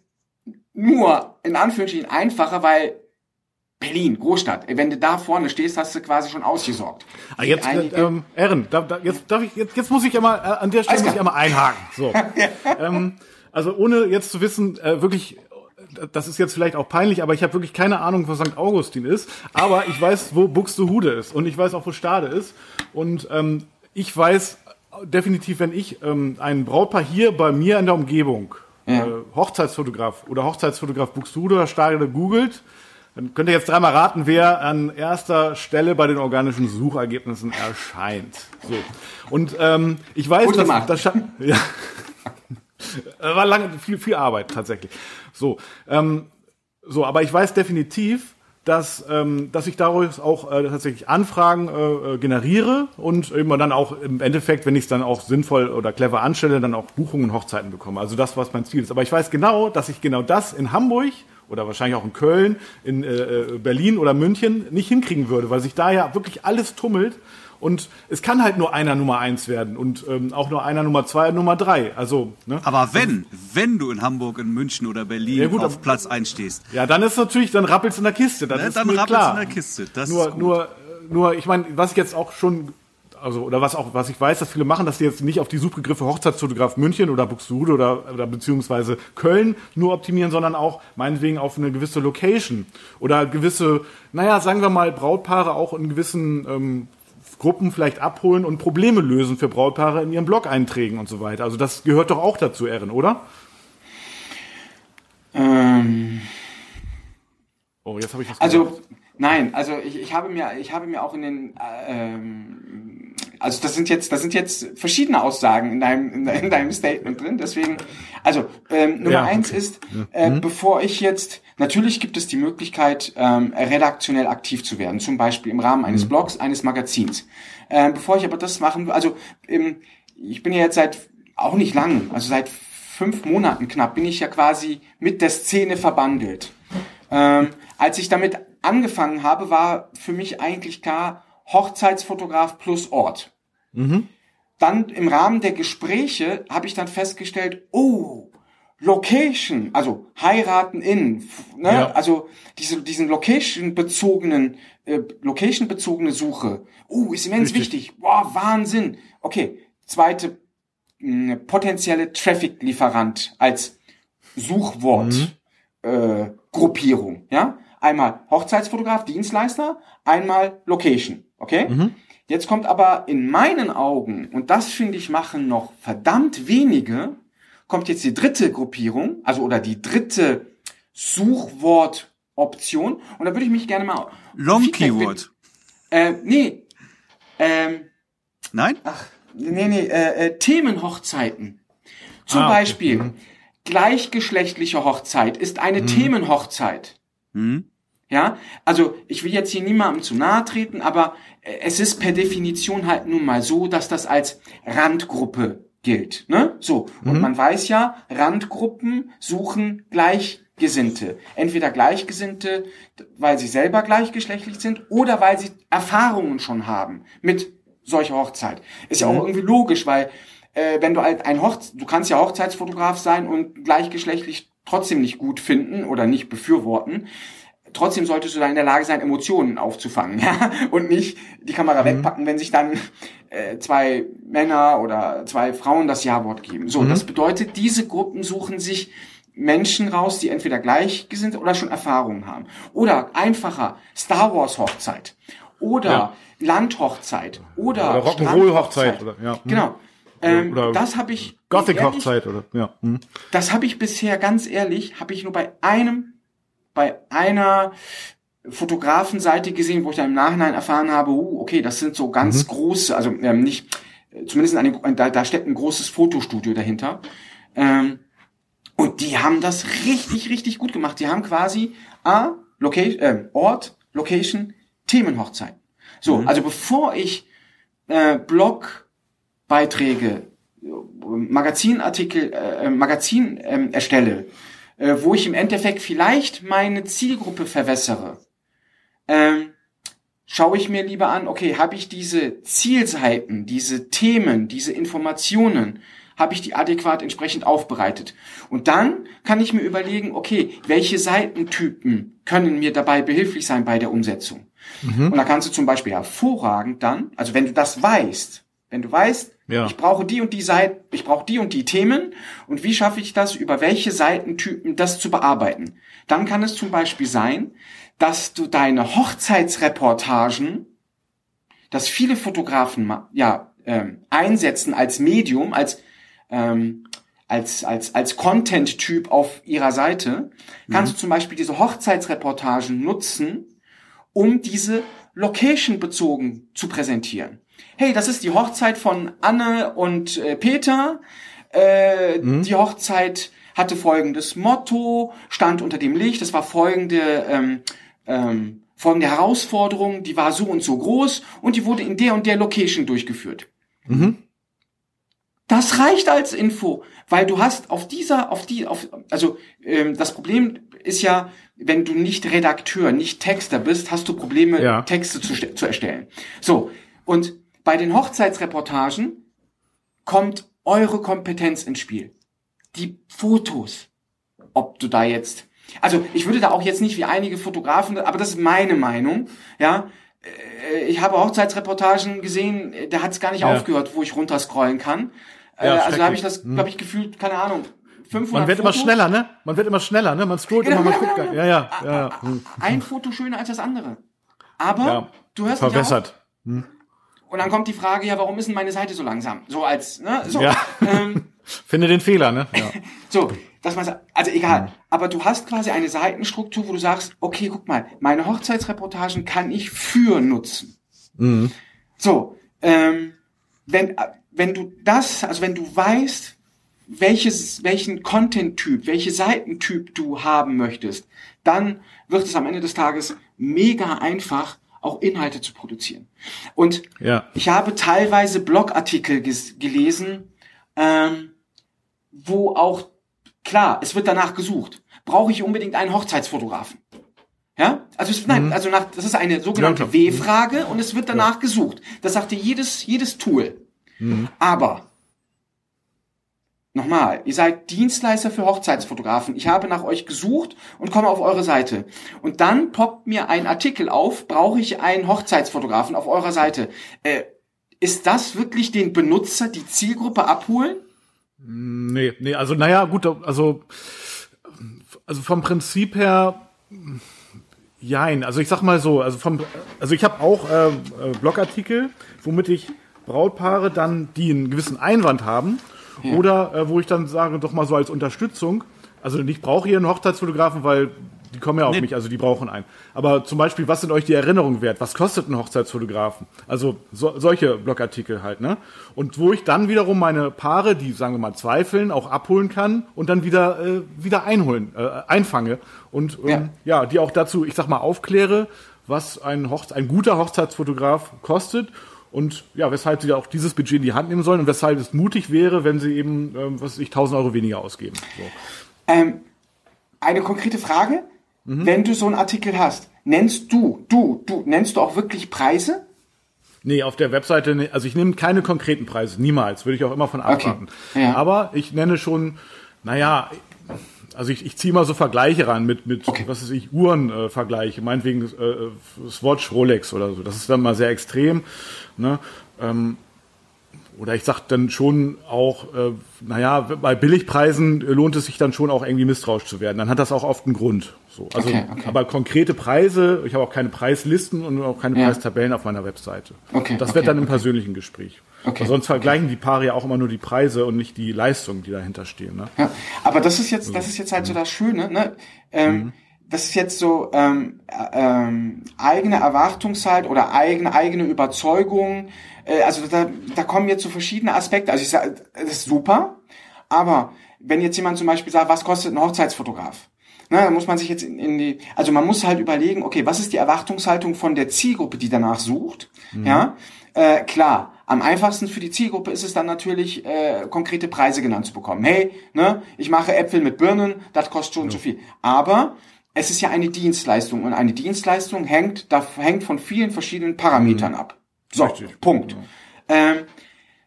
nur in Anführungsstrichen einfacher, weil Berlin, Großstadt. Wenn du da vorne stehst, hast du quasi schon ausgesorgt. Ah, jetzt, ähm, Ehren, da, da, jetzt darf ich, jetzt, jetzt muss ich einmal, äh, an der Stelle muss ich einmal einhaken. So. ähm, also ohne jetzt zu wissen, äh, wirklich, das ist jetzt vielleicht auch peinlich, aber ich habe wirklich keine Ahnung, wo Sankt Augustin ist. Aber ich weiß, wo Buxtehude ist und ich weiß auch, wo Stade ist. Und ähm, ich weiß definitiv, wenn ich ähm, ein Brautpaar hier bei mir in der Umgebung, ja. äh, Hochzeitsfotograf oder Hochzeitsfotograf Buxtehude oder Stade googelt, dann könnt ihr jetzt dreimal raten, wer an erster Stelle bei den organischen Suchergebnissen erscheint. So. Und ähm, ich weiß, Gut dass das scha- ja. war lange viel viel Arbeit tatsächlich. So, ähm, so, aber ich weiß definitiv, dass ähm, dass ich daraus auch äh, tatsächlich Anfragen äh, generiere und immer dann auch im Endeffekt, wenn ich es dann auch sinnvoll oder clever anstelle, dann auch Buchungen und Hochzeiten bekomme. Also das, was mein Ziel ist. Aber ich weiß genau, dass ich genau das in Hamburg oder wahrscheinlich auch in Köln, in äh, Berlin oder München nicht hinkriegen würde, weil sich da ja wirklich alles tummelt und es kann halt nur einer Nummer eins werden und ähm, auch nur einer Nummer zwei und Nummer drei. Also, ne? Aber wenn, wenn du in Hamburg, in München oder Berlin ja, gut, auf Platz eins stehst. Ja, dann ist natürlich, dann rappelt's in der Kiste. Das ne, ist dann mir rappelt's klar. in der Kiste, das nur, ist gut. Nur, nur, ich meine, was ich jetzt auch schon... Also, oder was auch, was ich weiß, dass viele machen, dass die jetzt nicht auf die Suchbegriffe Hochzeitsfotograf München oder Buxtehude oder, oder beziehungsweise Köln nur optimieren, sondern auch meinetwegen auf eine gewisse Location oder gewisse, naja, sagen wir mal, Brautpaare auch in gewissen ähm, Gruppen vielleicht abholen und Probleme lösen für Brautpaare in ihren Blog-Einträgen und so weiter. Also, das gehört doch auch dazu, Ehren, oder? Ähm. Oh, jetzt habe ich was also, gehört. Nein, also ich, ich habe mir, ich habe mir auch in den, ähm, also das sind jetzt, das sind jetzt verschiedene Aussagen in deinem, in, in deinem Statement drin. Deswegen, also ähm, Nummer ja, okay. eins ist, äh, mhm. bevor ich jetzt, natürlich gibt es die Möglichkeit, ähm, redaktionell aktiv zu werden, zum Beispiel im Rahmen eines mhm. Blogs, eines Magazins. Ähm, bevor ich aber das machen, also ähm, ich bin ja jetzt seit auch nicht lang, also seit fünf Monaten knapp, bin ich ja quasi mit der Szene verbandelt. Ähm, als ich damit angefangen habe, war für mich eigentlich klar Hochzeitsfotograf plus Ort. Mhm. Dann im Rahmen der Gespräche habe ich dann festgestellt, oh, Location, also heiraten in, ne? Ja. Also diese diesen Location-bezogenen, äh, Location-bezogene Suche, oh, ist immens Richtig. wichtig, boah, Wahnsinn. Okay, zweite mh, potenzielle Traffic-Lieferant als Suchwort mhm. äh, Gruppierung, ja? Einmal Hochzeitsfotograf, Dienstleister, einmal Location, okay? Mhm. Jetzt kommt aber in meinen Augen, und das finde ich machen noch verdammt wenige, kommt jetzt die dritte Gruppierung, also oder die dritte Suchwortoption. Und da würde ich mich gerne mal... Long Feedback Keyword. Bin, äh, nee. Ähm, Nein? Ach, nee, nee. Äh, äh, Themenhochzeiten. Zum ah, okay. Beispiel, mhm. gleichgeschlechtliche Hochzeit ist eine mhm. Themenhochzeit. Mhm. Ja, also ich will jetzt hier niemandem zu nahe treten, aber es ist per Definition halt nun mal so, dass das als Randgruppe gilt, ne? So. Und mhm. man weiß ja, Randgruppen suchen Gleichgesinnte. Entweder Gleichgesinnte, weil sie selber gleichgeschlechtlich sind oder weil sie Erfahrungen schon haben mit solcher Hochzeit. Ist ja auch irgendwie logisch, weil äh, wenn du halt ein Hochze- du kannst ja Hochzeitsfotograf sein und gleichgeschlechtlich trotzdem nicht gut finden oder nicht befürworten. Trotzdem solltest du da in der Lage sein, Emotionen aufzufangen, ja? Und nicht die Kamera mhm. wegpacken, wenn sich dann äh, zwei Männer oder zwei Frauen das Ja-Wort geben. So, mhm. das bedeutet, diese Gruppen suchen sich Menschen raus, die entweder gleichgesinnt oder schon Erfahrungen haben. Oder einfacher, Star Wars Hochzeit. Oder ja. Landhochzeit. Oder, oder Rock'n'Roll Hochzeit. Oder, ja. mhm. Genau. Ähm, oder das habe ich Gothic-Hochzeit oder ja. Mhm. Das habe ich bisher ganz ehrlich, habe ich nur bei einem, bei einer Fotografenseite gesehen, wo ich dann im Nachhinein erfahren habe, uh, okay, das sind so ganz mhm. große, also ähm, nicht, zumindest eine, da, da steckt ein großes Fotostudio dahinter. Ähm, und die haben das richtig, richtig gut gemacht. Die haben quasi A, Location, äh, Ort, Location, Themenhochzeit. So, mhm. also bevor ich äh, Blogbeiträge, Magazinartikel, äh, Magazin äh, erstelle, äh, wo ich im Endeffekt vielleicht meine Zielgruppe verwässere, ähm, schaue ich mir lieber an, okay, habe ich diese Zielseiten, diese Themen, diese Informationen, habe ich die adäquat entsprechend aufbereitet? Und dann kann ich mir überlegen, okay, welche Seitentypen können mir dabei behilflich sein bei der Umsetzung? Mhm. Und da kannst du zum Beispiel hervorragend dann, also wenn du das weißt, wenn du weißt, ja. ich brauche die und die Seiten, ich brauche die und die Themen und wie schaffe ich das, über welche Seitentypen das zu bearbeiten? Dann kann es zum Beispiel sein, dass du deine Hochzeitsreportagen, dass viele Fotografen ja ähm, einsetzen als Medium, als ähm, als als als Content-Typ auf ihrer Seite, mhm. kannst du zum Beispiel diese Hochzeitsreportagen nutzen, um diese Location bezogen zu präsentieren. Hey, das ist die Hochzeit von Anne und äh, Peter. Äh, mhm. Die Hochzeit hatte folgendes Motto, stand unter dem Licht, es war folgende ähm, ähm, folgende Herausforderung, die war so und so groß und die wurde in der und der Location durchgeführt. Mhm. Das reicht als Info, weil du hast auf dieser, auf die, auf also ähm, das Problem ist ja, wenn du nicht Redakteur, nicht Texter bist, hast du Probleme, ja. Texte zu, zu erstellen. So, und bei den Hochzeitsreportagen kommt eure Kompetenz ins Spiel. Die Fotos, ob du da jetzt, also ich würde da auch jetzt nicht wie einige Fotografen, aber das ist meine Meinung, ja, ich habe Hochzeitsreportagen gesehen, da hat es gar nicht ja. aufgehört, wo ich runterscrollen kann, ja, also da habe ich das, glaube ich, gefühlt, keine Ahnung, fünfhundert Man wird Fotos. immer schneller, ne? Man wird immer schneller, ne? Man scrollt genau, immer, man guckt, genau, genau. ja, ja, ja. Ein Foto schöner als das andere, aber ja, du hörst mich ja auch. Hm. Und dann kommt die Frage, ja, warum ist denn meine Seite so langsam? So als, ne? So, ja. ähm, Finde den Fehler, ne? Ja. So, dass man sagt, also egal. Aber du hast quasi eine Seitenstruktur, wo du sagst, okay, guck mal, meine Hochzeitsreportagen kann ich für nutzen. Mhm. So, ähm, wenn wenn du das, also wenn du weißt, welches welchen Content-Typ, welche Seitentyp du haben möchtest, dann wird es am Ende des Tages mega einfach, auch Inhalte zu produzieren. Und ja. ich habe teilweise Blogartikel ges- gelesen, ähm, wo auch, klar, es wird danach gesucht. Brauche ich unbedingt einen Hochzeitsfotografen? Ja? Also, es, mhm. nein, also nach, das ist eine sogenannte ja, W-Frage und es wird danach ja. gesucht. Das sagt dir jedes, jedes Tool. Mhm. Aber, nochmal, ihr seid Dienstleister für Hochzeitsfotografen. Ich habe nach euch gesucht und komme auf eure Seite. Und dann poppt mir ein Artikel auf, brauche ich einen Hochzeitsfotografen auf eurer Seite. Äh, ist das wirklich den Benutzer, die Zielgruppe abholen? Nee, nee, also naja, gut, also, also vom Prinzip her, jein, also ich sag mal so, also vom, also ich habe auch äh, Blogartikel, womit ich Brautpaare dann, die einen gewissen Einwand haben, ja. oder äh, wo ich dann sage, doch mal so als Unterstützung, also nicht brauche ich einen Hochzeitsfotografen, weil die kommen ja auf nee. mich, also die brauchen einen. Aber zum Beispiel, was sind euch die Erinnerungen wert? Was kostet ein Hochzeitsfotografen? Also so, solche Blogartikel halt, ne? Und wo ich dann wiederum meine Paare, die, sagen wir mal, zweifeln, auch abholen kann und dann wieder äh, wieder einholen, äh, einfange. Und ähm, ja. ja, die auch dazu, ich sag mal, aufkläre, was ein, Hochze- ein guter Hochzeitsfotograf kostet und ja, weshalb sie auch dieses Budget in die Hand nehmen sollen und weshalb es mutig wäre, wenn sie eben, ähm, was weiß ich, tausend Euro weniger ausgeben. So. Ähm, eine konkrete Frage? Mhm. Wenn du so einen Artikel hast, nennst du, du, du, nennst du auch wirklich Preise? Nee, auf der Webseite, also ich nehme keine konkreten Preise, niemals, würde ich auch immer von abraten. Okay. Ja. Aber ich nenne schon, naja, also ich, ich ziehe mal so Vergleiche ran mit, mit okay. was weiß ich, Uhrenvergleiche, äh, meinetwegen äh, Swatch, Rolex oder so, das ist dann mal sehr extrem, ne? Ähm, Oder ich sag dann schon auch, äh, naja, bei Billigpreisen lohnt es sich dann schon auch irgendwie misstrauisch zu werden. Dann hat das auch oft einen Grund. So, also, okay, okay. Aber konkrete Preise, ich habe auch keine Preislisten und auch keine ja. Preistabellen auf meiner Webseite. Okay, das okay, wird dann im okay. persönlichen Gespräch. Okay, sonst vergleichen okay. die Paare ja auch immer nur die Preise und nicht die Leistungen, die dahinter stehen. Ne? Ja, aber das ist jetzt, das ist jetzt halt so das Schöne, ne? Ähm, mhm. Das ist jetzt so ähm, ähm, eigene Erwartungszeit oder eigene eigene Überzeugung. Äh, also da, da kommen jetzt so verschiedene Aspekte. Also ich sage, das ist super. Aber wenn jetzt jemand zum Beispiel sagt, was kostet ein Hochzeitsfotograf? Na, da muss man sich jetzt in, in die, also man muss halt überlegen, okay, was ist die Erwartungshaltung von der Zielgruppe, die danach sucht? Mhm. Ja, äh, klar. Am einfachsten für die Zielgruppe ist es dann natürlich, äh, konkrete Preise genannt zu bekommen. Hey, ne, ich mache Äpfel mit Birnen, das kostet schon ja. so viel. Aber es ist ja eine Dienstleistung und eine Dienstleistung hängt, da hängt von vielen verschiedenen Parametern mhm. ab. So, richtig. Punkt. Ja. Ähm,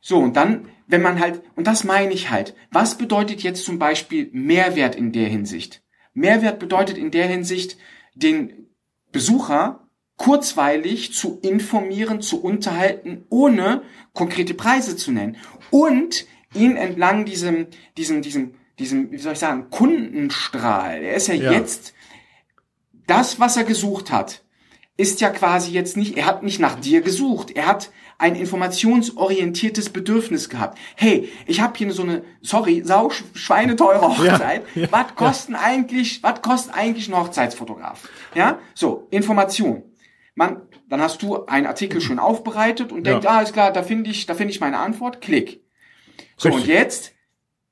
so, und dann, wenn man halt, und das meine ich halt, was bedeutet jetzt zum Beispiel Mehrwert in der Hinsicht? Mehrwert bedeutet in der Hinsicht, den Besucher kurzweilig zu informieren, zu unterhalten, ohne konkrete Preise zu nennen und ihn entlang diesem, diesem, diesem, diesem, wie soll ich sagen, Kundenstrahl. Er ist ja, ja jetzt das, was er gesucht hat, ist ja quasi jetzt nicht. Er hat nicht nach dir gesucht. Er hat ein informationsorientiertes Bedürfnis gehabt. Hey, ich habe hier so eine, sorry, sau schweineteure Hochzeit. Ja, ja, was kosten ja. eigentlich, was kostet eigentlich ein Hochzeitsfotograf? Ja, so Information. Man, dann hast du einen Artikel schön aufbereitet und denkst, ja. ah, ist klar, da finde ich, da finde ich meine Antwort, klick. So, richtig. Und jetzt,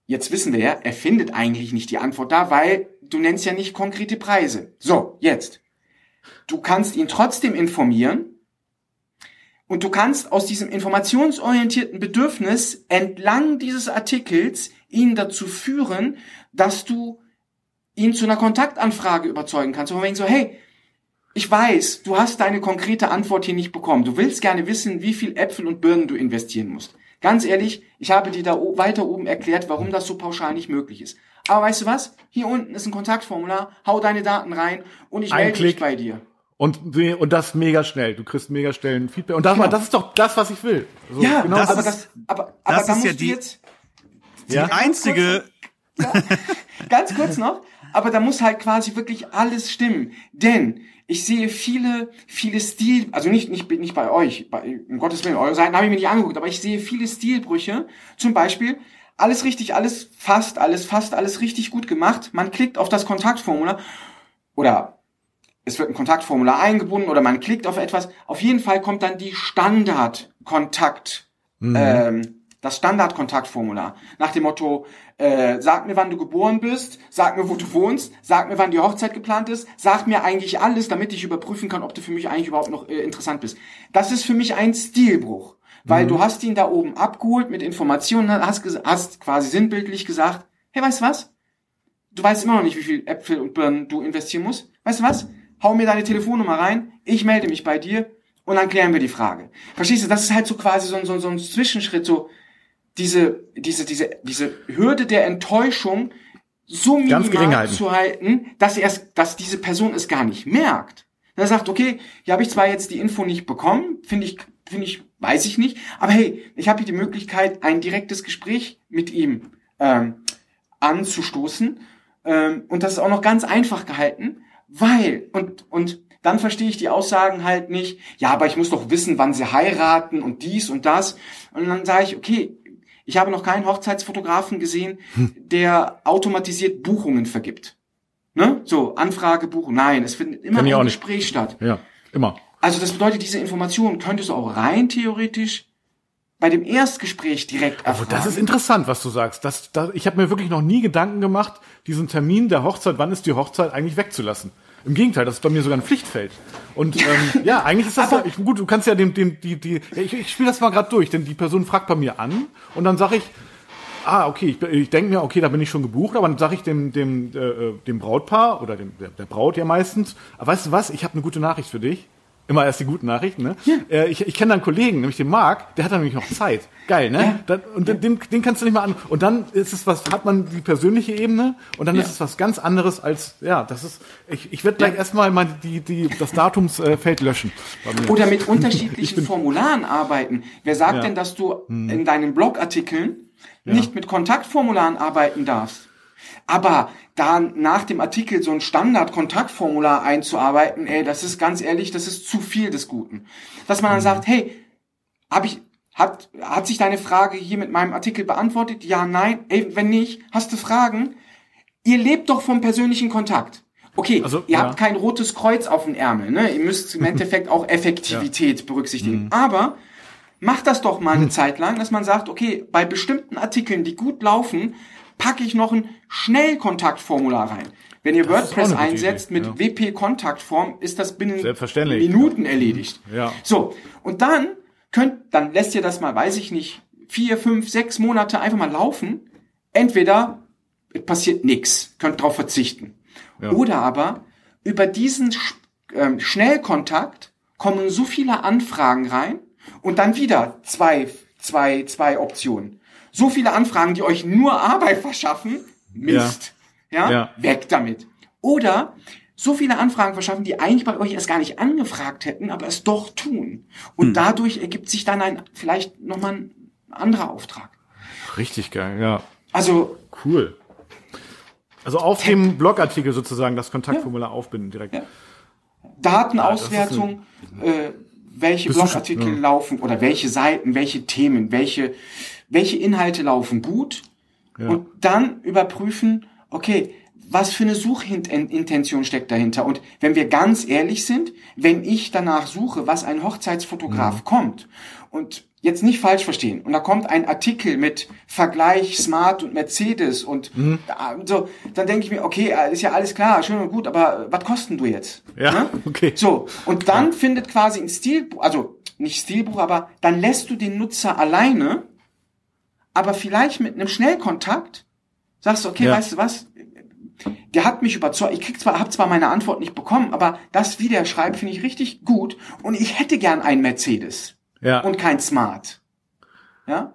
jetzt wissen wir ja, er findet eigentlich nicht die Antwort da, weil du nennst ja nicht konkrete Preise. So, jetzt. Du kannst ihn trotzdem informieren und du kannst aus diesem informationsorientierten Bedürfnis entlang dieses Artikels ihn dazu führen, dass du ihn zu einer Kontaktanfrage überzeugen kannst. Und man denkt so, hey, ich weiß, du hast deine konkrete Antwort hier nicht bekommen. Du willst gerne wissen, wie viel Äpfel und Birnen du investieren musst. Ganz ehrlich, ich habe dir da o- weiter oben erklärt, warum das so pauschal nicht möglich ist. Aber weißt du was? Hier unten ist ein Kontaktformular. Hau deine Daten rein und ich melde mich bei dir. Und, und das mega schnell. Du kriegst mega schnell ein Feedback. Und das, genau. das ist doch das, was ich will. Also ja, genau das aber, ist, das, aber, aber das da musst ja du die, jetzt... Die ja? einzige... Kurz, ja, ganz kurz noch. Aber da muss halt quasi wirklich alles stimmen. Denn... Ich sehe viele, viele Stil, also nicht, nicht, nicht bei euch, bei, um Gottes Willen, eure Seiten habe ich mir nicht angeguckt, aber ich sehe viele Stilbrüche. Zum Beispiel, alles richtig, alles fast, alles fast, alles richtig gut gemacht. Man klickt auf das Kontaktformular oder es wird ein Kontaktformular eingebunden oder man klickt auf etwas. Auf jeden Fall kommt dann die Standardkontakt, mhm. ähm, das Standardkontaktformular. Nach dem Motto, äh, sag mir, wann du geboren bist, sag mir, wo du wohnst, sag mir, wann die Hochzeit geplant ist, sag mir eigentlich alles, damit ich überprüfen kann, ob du für mich eigentlich überhaupt noch äh, interessant bist. Das ist für mich ein Stilbruch, weil mhm. du hast ihn da oben abgeholt mit Informationen, hast, hast quasi sinnbildlich gesagt, hey, weißt du was? Du weißt immer noch nicht, wie viel Äpfel und Birnen du investieren musst. Weißt du was? Hau mir deine Telefonnummer rein, ich melde mich bei dir und dann klären wir die Frage. Verstehst du? Das ist halt so quasi so, so, so ein Zwischenschritt, so Diese, diese, diese, diese Hürde der Enttäuschung so minimal zu halten, dass erst, dass diese Person es gar nicht merkt. Er sagt, okay, hier habe ich zwar jetzt die Info nicht bekommen, finde ich, finde ich, weiß ich nicht, aber hey, ich habe hier die Möglichkeit, ein direktes Gespräch mit ihm ähm, anzustoßen ähm, und das ist auch noch ganz einfach gehalten, weil und und dann verstehe ich die Aussagen halt nicht. Ja, aber ich muss doch wissen, wann sie heiraten und dies und das. Und dann sage ich, okay. Ich habe noch keinen Hochzeitsfotografen gesehen, der automatisiert Buchungen vergibt. Ne? So, Anfrage, Buchung. Nein, es findet immer ein Gespräch nicht. Statt. Ja, immer. Also das bedeutet, diese Informationen könntest du auch rein theoretisch bei dem Erstgespräch direkt erfahren. Aber das ist interessant, was du sagst. Das, das, ich habe mir wirklich noch nie Gedanken gemacht, diesen Termin der Hochzeit, wann ist die Hochzeit, eigentlich wegzulassen. Im Gegenteil, das ist bei mir sogar ein Pflichtfeld. Und ähm, ja, eigentlich ist das so, ich, gut, du kannst ja dem, dem, die, die. Ich, ich spiele das mal gerade durch, denn die Person fragt bei mir an und dann sage ich, ah, okay, ich, ich denke mir, okay, da bin ich schon gebucht, aber dann sage ich dem, dem, äh, dem Brautpaar oder dem, der, der Braut ja meistens, aber weißt du was, ich habe eine gute Nachricht für dich. Immer erst die guten Nachrichten, ne? Ja. Äh, ich ich kenne da einen Kollegen, nämlich den Marc, der hat dann nämlich noch Zeit. Geil, ne? Ja. Dann, und ja. den, den kannst du nicht mal an. Und dann ist es was, hat man die persönliche Ebene und dann ja. ist es was ganz anderes als, ja, das ist, ich, ich werde gleich ja. erstmal mal die, die, das Datumsfeld löschen. Oder mit unterschiedlichen Formularen arbeiten. Wer sagt ja. denn, dass du hm. in deinen Blogartikeln ja. nicht mit Kontaktformularen arbeiten darfst? Aber da nach dem Artikel so ein Standard-Kontaktformular einzuarbeiten, ey, das ist ganz ehrlich, das ist zu viel des Guten. Dass man dann sagt, hey, hab ich, hat, hat sich deine Frage hier mit meinem Artikel beantwortet? Ja, nein, ey, wenn nicht, hast du Fragen? Ihr lebt doch vom persönlichen Kontakt. Okay, also, ihr ja. habt kein rotes Kreuz auf dem Ärmel, ne? Ihr müsst im Endeffekt auch Effektivität ja. berücksichtigen. Mhm. Aber macht das doch mal eine mhm. Zeit lang, dass man sagt, okay, bei bestimmten Artikeln, die gut laufen, packe ich noch ein Schnellkontaktformular rein. Wenn ihr das WordPress einsetzt mit ja. W P-Kontaktform, ist das binnen Minuten ja. erledigt. Ja. So, und dann könnt, dann lässt ihr das mal, weiß ich nicht, vier, fünf, sechs Monate einfach mal laufen. Entweder passiert nichts, könnt drauf verzichten. Ja. Oder aber über diesen Sch- äh, Schnellkontakt kommen so viele Anfragen rein und dann wieder zwei, zwei, zwei Optionen. So viele Anfragen, die euch nur Arbeit verschaffen, Mist. Ja. Ja? ja, weg damit. Oder so viele Anfragen verschaffen, die eigentlich bei euch erst gar nicht angefragt hätten, aber es doch tun. Und hm. dadurch ergibt sich dann ein vielleicht nochmal ein anderer Auftrag. Richtig geil, ja. Also cool. Also auf Temp- dem Blogartikel sozusagen das Kontaktformular ja. aufbinden direkt. Ja. Datenauswertung, ja, äh, welche Bist Blogartikel schon, ja. laufen oder welche Seiten, welche Themen, welche welche Inhalte laufen gut. Ja. Und dann überprüfen, okay, was für eine Suchintention steckt dahinter? Und wenn wir ganz ehrlich sind, wenn ich danach suche, was ein Hochzeitsfotograf ja. kommt und jetzt nicht falsch verstehen und da kommt ein Artikel mit Vergleich Smart und Mercedes und mhm. so, dann denke ich mir, okay, ist ja alles klar, schön und gut, aber was kosten du jetzt? Ja, ja? okay. So, und dann ja. findet quasi ein Stilbuch, also nicht Stilbuch, aber dann lässt du den Nutzer alleine, aber vielleicht mit einem Schnellkontakt sagst du, okay, ja. weißt du was, der hat mich überzeugt, ich krieg zwar, hab zwar meine Antwort nicht bekommen, aber das, wie der schreibt, finde ich richtig gut und ich hätte gern einen Mercedes ja. und kein Smart. Ja?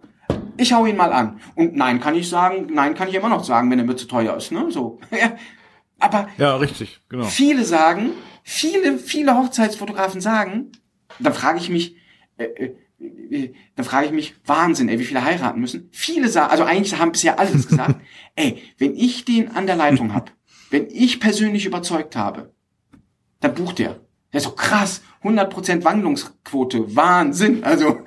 Ich hau ihn mal an. Und nein, kann ich sagen, nein, kann ich immer noch sagen, wenn er mir zu teuer ist, ne, so. aber ja, richtig, genau. viele sagen, viele, viele Hochzeitsfotografen sagen, dann frage ich mich, äh, dann frage ich mich, Wahnsinn, ey, wie viele heiraten müssen? Viele sagen, also eigentlich haben bisher alles gesagt, ey, wenn ich den an der Leitung habe, wenn ich persönlich überzeugt habe, dann bucht der. Der ist so krass, hundert Prozent Wandlungsquote, Wahnsinn, also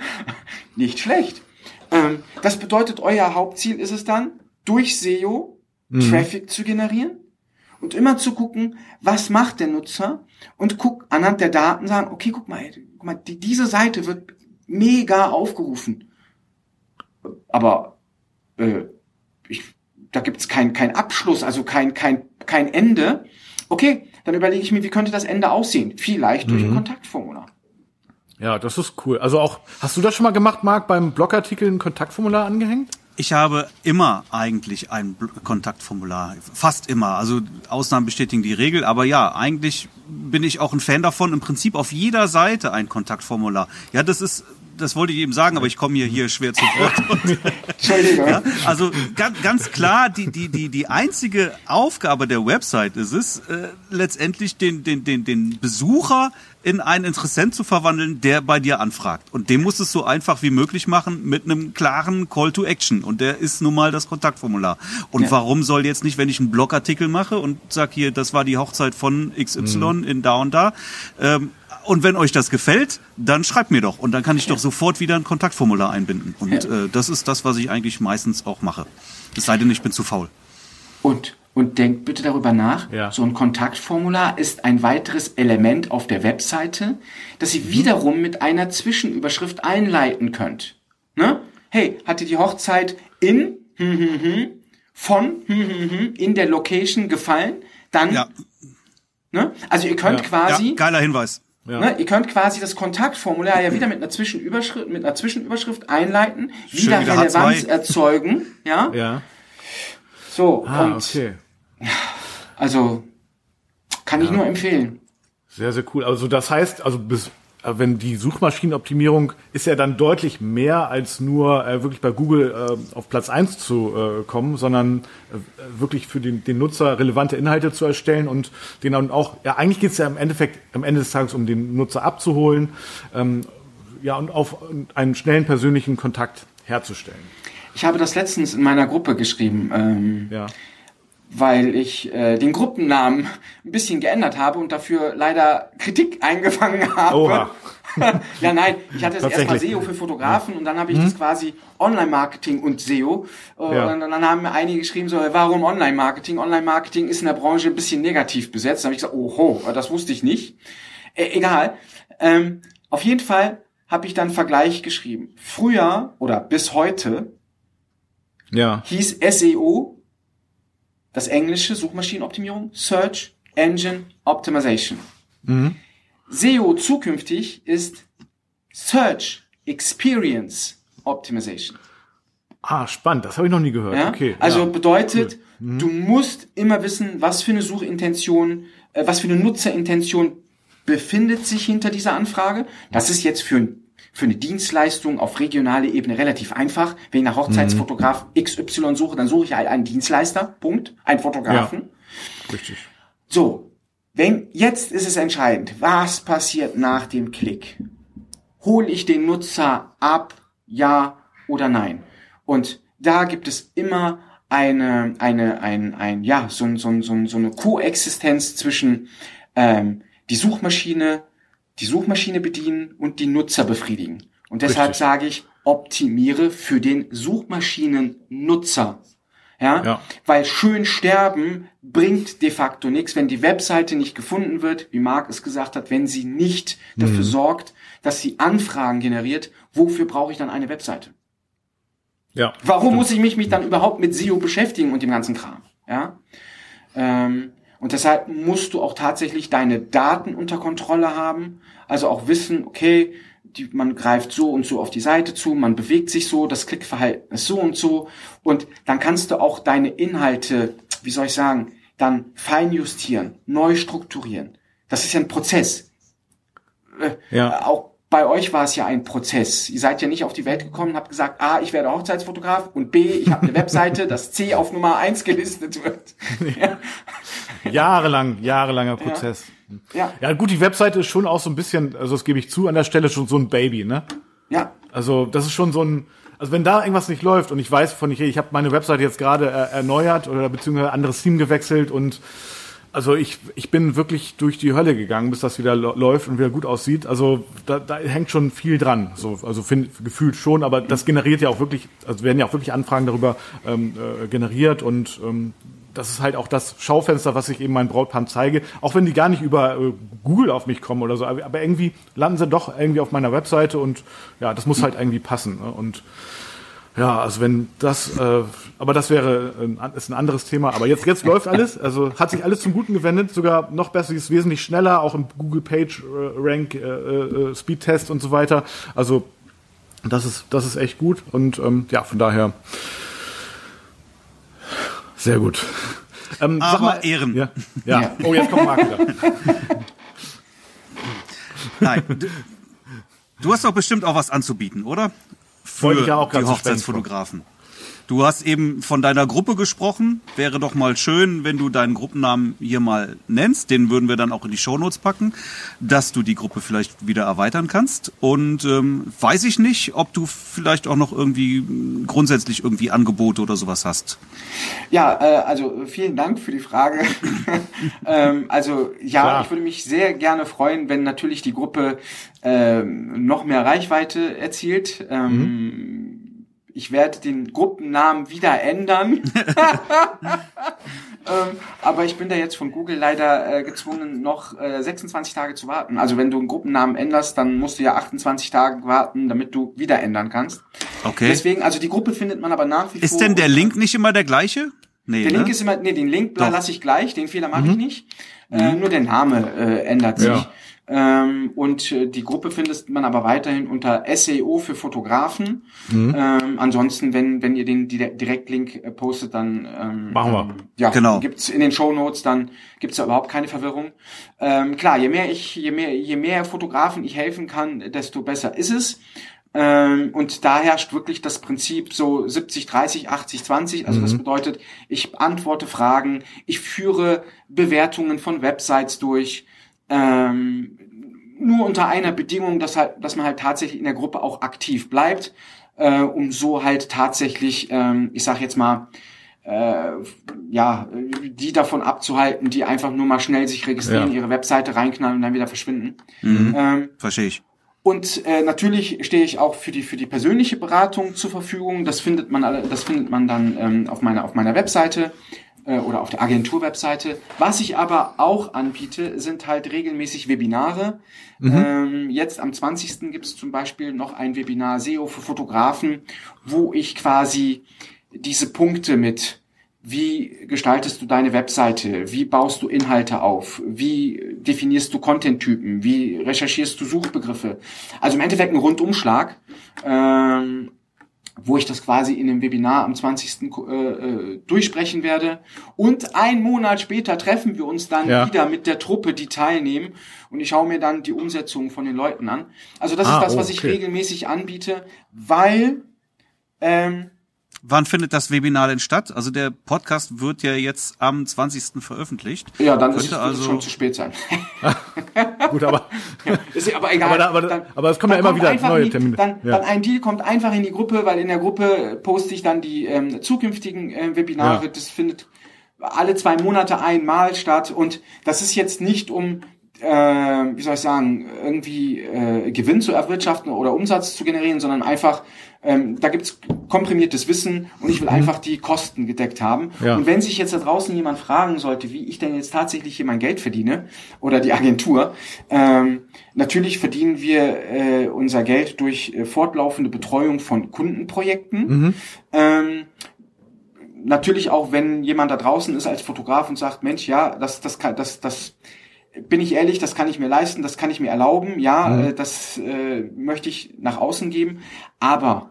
nicht schlecht. Ähm, das bedeutet, euer Hauptziel ist es dann, durch S E O mhm. Traffic zu generieren und immer zu gucken, was macht der Nutzer und guck anhand der Daten sagen, okay, guck mal, ey, guck mal, die, diese Seite wird mega aufgerufen. Aber äh, ich, da gibt's kein kein Abschluss, also kein kein kein Ende. Okay, dann überlege ich mir, wie könnte das Ende aussehen? Vielleicht durch mhm. ein Kontaktformular. Ja, das ist cool. Also auch, hast du das schon mal gemacht, Marc, beim Blogartikel ein Kontaktformular angehängt? Ich habe immer eigentlich ein Kontaktformular, fast immer. Also Ausnahmen bestätigen die Regel, aber ja, eigentlich bin ich auch ein Fan davon. Im Prinzip auf jeder Seite ein Kontaktformular. Ja, das ist, das wollte ich eben sagen, aber ich komme hier hier schwer zu Wort. ja, also ganz, ganz klar, die die die die einzige Aufgabe der Website ist es, äh, letztendlich den den den den Besucher in einen Interessent zu verwandeln, der bei dir anfragt. Und dem musst du es so einfach wie möglich machen mit einem klaren Call to Action. Und der ist nun mal das Kontaktformular. Und ja. warum soll jetzt nicht, wenn ich einen Blogartikel mache und sag hier, das war die Hochzeit von X Y mhm. in da und da, ähm, und wenn euch das gefällt, dann schreibt mir doch. Und dann kann ich ja. doch sofort wieder ein Kontaktformular einbinden. Und ja. äh, das ist das, was ich eigentlich meistens auch mache. Es sei denn, ich bin zu faul. Und Und denkt bitte darüber nach, ja. so ein Kontaktformular ist ein weiteres Element auf der Webseite, das ihr wiederum mit einer Zwischenüberschrift einleiten könnt. Ne? Hey, hatte die Hochzeit in, hm, hm, hm, von, hm, hm, hm, in der Location gefallen? Dann, ja. ne? Also ihr könnt ja. quasi... Ja, geiler Hinweis. Ja. Ne, ihr könnt quasi das Kontaktformular ja wieder mit einer Zwischenüberschrift, mit einer Zwischenüberschrift einleiten, Schön, wieder, wieder Relevanz erzeugen. Ja. ja. So, ah, und okay. also kann ich ja. nur empfehlen. Sehr, sehr cool. Also das heißt, also bis, wenn die Suchmaschinenoptimierung ist ja dann deutlich mehr als nur äh, wirklich bei Google äh, auf Platz eins zu äh, kommen, sondern äh, wirklich für den, den Nutzer relevante Inhalte zu erstellen und den dann auch, ja eigentlich geht es ja im Endeffekt am Ende des Tages um den Nutzer abzuholen, ähm, ja und auf einen schnellen persönlichen Kontakt herzustellen. Ich habe das letztens in meiner Gruppe geschrieben, ähm, ja. weil ich äh, den Gruppennamen ein bisschen geändert habe und dafür leider Kritik eingefangen habe. Oha. ja, nein, ich hatte das erstmal S E O für Fotografen ja. und dann habe ich hm? das quasi Online-Marketing und S E O. Äh, ja. Und dann haben mir einige geschrieben, so, warum Online-Marketing? Online-Marketing ist in der Branche ein bisschen negativ besetzt. Da habe ich gesagt, oho, das wusste ich nicht. Äh, egal. Ähm, auf jeden Fall habe ich dann einen Vergleich geschrieben. Früher oder bis heute... Ja. hieß S E O das englische Suchmaschinenoptimierung, Search Engine Optimization. Mhm. S E O zukünftig ist Search Experience Optimization. Ah, spannend, das habe ich noch nie gehört. Ja? Okay. Also ja. bedeutet, cool. mhm. du musst immer wissen, was für eine Suchintention, äh, was für eine Nutzerintention befindet sich hinter dieser Anfrage. Das ist jetzt für ein Für eine Dienstleistung auf regionaler Ebene relativ einfach. Wenn ich nach Hochzeitsfotograf X Y suche, dann suche ich halt einen Dienstleister, Punkt, einen Fotografen. Ja, richtig. So, wenn jetzt ist es entscheidend, was passiert nach dem Klick? Hole ich den Nutzer ab, ja oder nein? Und da gibt es immer eine, eine, ein, ein, ja, so, so, so, so eine Koexistenz zwischen ähm, die Suchmaschine, die Suchmaschine bedienen und die Nutzer befriedigen. Und deshalb Richtig. sage ich, optimiere für den Suchmaschinen-Nutzer. Ja? ja? Weil schön sterben bringt de facto nichts, wenn die Webseite nicht gefunden wird, wie Marc es gesagt hat, wenn sie nicht mhm. dafür sorgt, dass sie Anfragen generiert. Wofür brauche ich dann eine Webseite? Ja. Warum stimmt. muss ich mich, mich dann überhaupt mit S E O beschäftigen und dem ganzen Kram? Ja. Ähm, Und deshalb musst du auch tatsächlich deine Daten unter Kontrolle haben. Also auch wissen, okay, die, man greift so und so auf die Seite zu, man bewegt sich so, das Klickverhalten ist so und so. Und dann kannst du auch deine Inhalte, wie soll ich sagen, dann fein justieren, neu strukturieren. Das ist ja ein Prozess. Ja. Äh, auch bei euch war es ja ein Prozess. Ihr seid ja nicht auf die Welt gekommen und habt gesagt, A, ich werde Hochzeitsfotograf und B, ich habe eine Webseite, dass C auf Nummer eins gelistet wird. Ja. Jahrelang, jahrelanger Prozess. Ja. Ja. ja, gut, die Webseite ist schon auch so ein bisschen, also das gebe ich zu, an der Stelle schon so ein Baby, ne? Ja. Also das ist schon so ein, also wenn da irgendwas nicht läuft und ich weiß von, ich, ich habe meine Webseite jetzt gerade äh, erneuert oder beziehungsweise anderes Team gewechselt und also ich ich bin wirklich durch die Hölle gegangen, bis das wieder lo- läuft und wieder gut aussieht. Also da, da hängt schon viel dran, so also find, gefühlt schon, aber das generiert ja auch wirklich, also werden ja auch wirklich Anfragen darüber ähm, äh, generiert und ähm, das ist halt auch das Schaufenster, was ich eben meinem Brautpaar zeige, auch wenn die gar nicht über äh, Google auf mich kommen oder so, aber, aber irgendwie landen sie doch irgendwie auf meiner Webseite und ja, das muss halt irgendwie passen, ne? Und ja, also wenn das, äh, aber das wäre ein, ist ein anderes Thema. Aber jetzt jetzt läuft alles, also hat sich alles zum Guten gewendet, sogar noch besser, ist wesentlich schneller, auch im Google Page Rank äh, äh, Speedtest und so weiter. Also das ist das ist echt gut und ähm, ja, von daher sehr gut. Ähm, aber sag mal, Ehren. Ja, ja. ja. Oh, jetzt kommt Marc wieder. Nein, du, du hast doch bestimmt auch was anzubieten, oder? Für ja auch die Hochzeitsfotografen. Du hast eben von deiner Gruppe gesprochen. Wäre doch mal schön, wenn du deinen Gruppennamen hier mal nennst. Den würden wir dann auch in die Shownotes packen, dass du die Gruppe vielleicht wieder erweitern kannst. Und ähm, weiß ich nicht, ob du vielleicht auch noch irgendwie grundsätzlich irgendwie Angebote oder sowas hast. Ja, äh, also vielen Dank für die Frage. ähm, also ja, Klar. ich würde mich sehr gerne freuen, wenn natürlich die Gruppe ähm, noch mehr Reichweite erzielt. Ähm, mhm. Ich werde den Gruppennamen wieder ändern. ähm, aber ich bin da jetzt von Google leider äh, gezwungen, noch äh, sechsundzwanzig Tage zu warten. Also wenn du einen Gruppennamen änderst, dann musst du ja achtundzwanzig Tage warten, damit du wieder ändern kannst. Okay. Deswegen, also die Gruppe findet man aber nach wie vor. Ist denn der Link nicht immer der gleiche? Nee, der Link ne? ist immer, nee, den Link lasse ich gleich, den Fehler mache mhm. ich nicht. Äh, nur der Name äh, ändert ja. sich. Ähm, und äh, die Gruppe findet man aber weiterhin unter S E O für Fotografen. Mhm. Ähm, ansonsten, wenn wenn ihr den Di- Direktlink äh, postet, dann ähm, machen wir. Ähm, ja, genau. Gibt's in den Shownotes, dann gibt's da überhaupt keine Verwirrung. Ähm, klar, je mehr ich, je mehr, je mehr Fotografen ich helfen kann, desto besser ist es. Ähm, und da herrscht wirklich das Prinzip so siebzig, dreißig, achtzig, zwanzig. Also mhm. das bedeutet, ich beantworte Fragen, ich führe Bewertungen von Websites durch. Ähm, nur unter einer Bedingung, dass halt, dass man halt tatsächlich in der Gruppe auch aktiv bleibt, äh, um so halt tatsächlich, ähm, ich sag jetzt mal, äh, ja, die davon abzuhalten, die einfach nur mal schnell sich registrieren, ja. ihre Webseite reinknallen und dann wieder verschwinden. Mhm. Ähm, Verstehe ich. Und äh, natürlich stehe ich auch für die für die persönliche Beratung zur Verfügung. Das findet man, das findet man dann ähm, auf meiner auf meiner Webseite. Oder auf der Agentur-Webseite. Was ich aber auch anbiete, sind halt regelmäßig Webinare. Mhm. Ähm, jetzt am zwanzigsten gibt es zum Beispiel noch ein Webinar S E O für Fotografen, wo ich quasi diese Punkte mit Wie gestaltest du deine Webseite? Wie baust du Inhalte auf? Wie definierst du Content-Typen? Wie recherchierst du Suchbegriffe? Also im Endeffekt ein Rundumschlag, ähm, wo ich das quasi in dem Webinar am zwanzigsten Äh, durchsprechen werde. Und einen Monat später treffen wir uns dann ja. wieder mit der Truppe, die teilnehmen. Und ich schaue mir dann die Umsetzung von den Leuten an. Also das ah, ist das, was okay. ich regelmäßig anbiete, weil... Ähm, Wann findet das Webinar denn statt? Also der Podcast wird ja jetzt am zwanzigsten veröffentlicht. Ja, dann könnte ist es also schon zu spät sein. Gut, aber... Ja, ist aber egal. Aber, da, aber, dann, aber es kommen ja immer wieder neue die, Termine. Dann, ja. dann ein Deal kommt einfach in die Gruppe, weil in der Gruppe poste ich dann die ähm, zukünftigen äh, Webinare. Ja. Das findet alle zwei Monate einmal statt. Und das ist jetzt nicht um... Äh, wie soll ich sagen, irgendwie äh, Gewinn zu erwirtschaften oder Umsatz zu generieren, sondern einfach, ähm, da gibt's komprimiertes Wissen und ich will mhm. einfach die Kosten gedeckt haben. Ja. Und wenn sich jetzt da draußen jemand fragen sollte, wie ich denn jetzt tatsächlich hier mein Geld verdiene oder die Agentur, ähm, natürlich verdienen wir äh, unser Geld durch äh, fortlaufende Betreuung von Kundenprojekten. Mhm. Ähm, natürlich auch, wenn jemand da draußen ist als Fotograf und sagt, Mensch, ja, das, das kann, das, das bin ich ehrlich, das kann ich mir leisten, das kann ich mir erlauben, ja, mhm. das äh, möchte ich nach außen geben, aber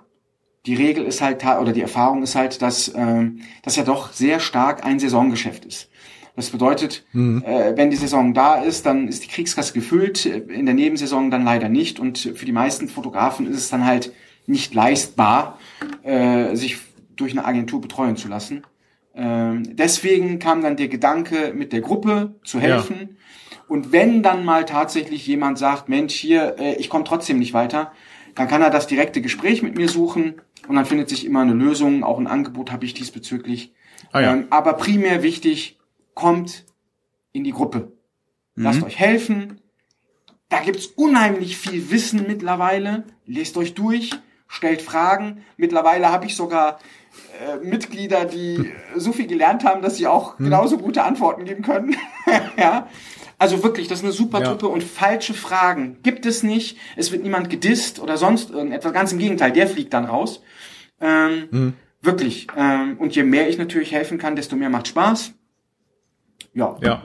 die Regel ist halt, oder die Erfahrung ist halt, dass äh, das ja doch sehr stark ein Saisongeschäft ist. Das bedeutet, mhm. äh, wenn die Saison da ist, dann ist die Kriegskasse gefüllt, in der Nebensaison dann leider nicht und für die meisten Fotografen ist es dann halt nicht leistbar, äh, sich durch eine Agentur betreuen zu lassen. Ähm, deswegen kam dann der Gedanke, mit der Gruppe zu helfen. Ja. Und wenn dann mal tatsächlich jemand sagt, Mensch, hier, äh, ich komme trotzdem nicht weiter, dann kann er das direkte Gespräch mit mir suchen und dann findet sich immer eine Lösung, auch ein Angebot habe ich diesbezüglich. Ah, ja. ähm, aber primär wichtig, kommt in die Gruppe. Mhm. Lasst euch helfen. Da gibt's unheimlich viel Wissen mittlerweile. Lest euch durch, stellt Fragen. Mittlerweile habe ich sogar äh, Mitglieder, die hm. so viel gelernt haben, dass sie auch hm. genauso gute Antworten geben können. ja. Also wirklich, das ist eine super Truppe ja. und falsche Fragen gibt es nicht. Es wird niemand gedisst oder sonst irgendetwas. Ganz im Gegenteil, der fliegt dann raus. Ähm, mhm. Wirklich. Ähm, und je mehr ich natürlich helfen kann, desto mehr macht Spaß. Ja. Ja,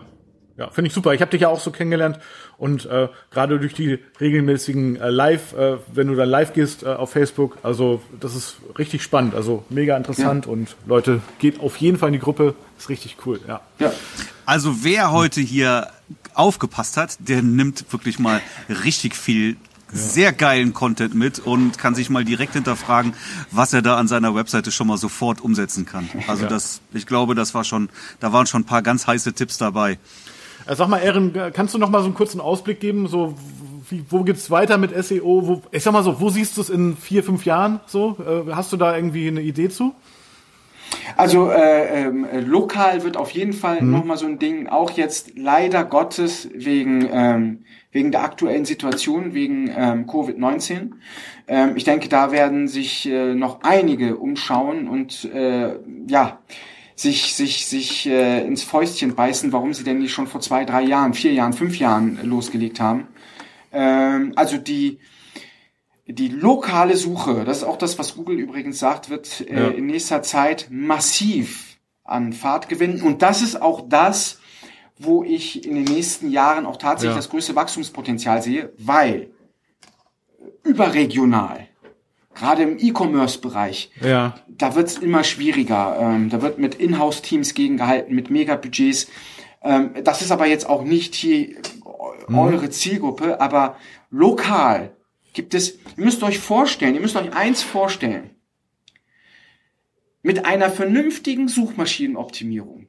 ja, finde ich super. Ich habe dich ja auch so kennengelernt und äh, gerade durch die regelmäßigen äh, Live, äh, wenn du da live gehst äh, auf Facebook, also das ist richtig spannend, also mega interessant ja. und Leute, geht auf jeden Fall in die Gruppe, ist richtig cool. Ja. ja. Also wer heute hier aufgepasst hat, der nimmt wirklich mal richtig viel ja. sehr geilen Content mit und kann sich mal direkt hinterfragen, was er da an seiner Webseite schon mal sofort umsetzen kann. Also ja. das, ich glaube, das war schon, da waren schon ein paar ganz heiße Tipps dabei. Sag mal, Ehren, kannst du noch mal so einen kurzen Ausblick geben, so wie, wo geht's weiter mit S E O? Wo, ich sag mal so, wo siehst du es in vier, fünf Jahren? So, hast du da irgendwie eine Idee zu? Also äh, äh, lokal wird auf jeden Fall mhm. nochmal so ein Ding, auch jetzt leider Gottes wegen ähm, wegen der aktuellen Situation, wegen ähm, Covid neunzehn. Ähm, ich denke, da werden sich äh, noch einige umschauen und äh, ja sich sich sich äh, ins Fäustchen beißen, warum sie denn nicht schon vor zwei, drei Jahren, vier Jahren, fünf Jahren losgelegt haben. Ähm, also die Die lokale Suche, das ist auch das, was Google übrigens sagt, wird äh, ja. in nächster Zeit massiv an Fahrt gewinnen. Und das ist auch das, wo ich in den nächsten Jahren auch tatsächlich ja. das größte Wachstumspotenzial sehe, weil überregional, gerade im E-Commerce-Bereich, ja. da wird's immer schwieriger. Ähm, da wird mit Inhouse-Teams gegengehalten, mit Megabudgets. Ähm, das ist aber jetzt auch nicht hier mhm. eure Zielgruppe, aber lokal gibt es, ihr müsst euch vorstellen, ihr müsst euch eins vorstellen. Mit einer vernünftigen Suchmaschinenoptimierung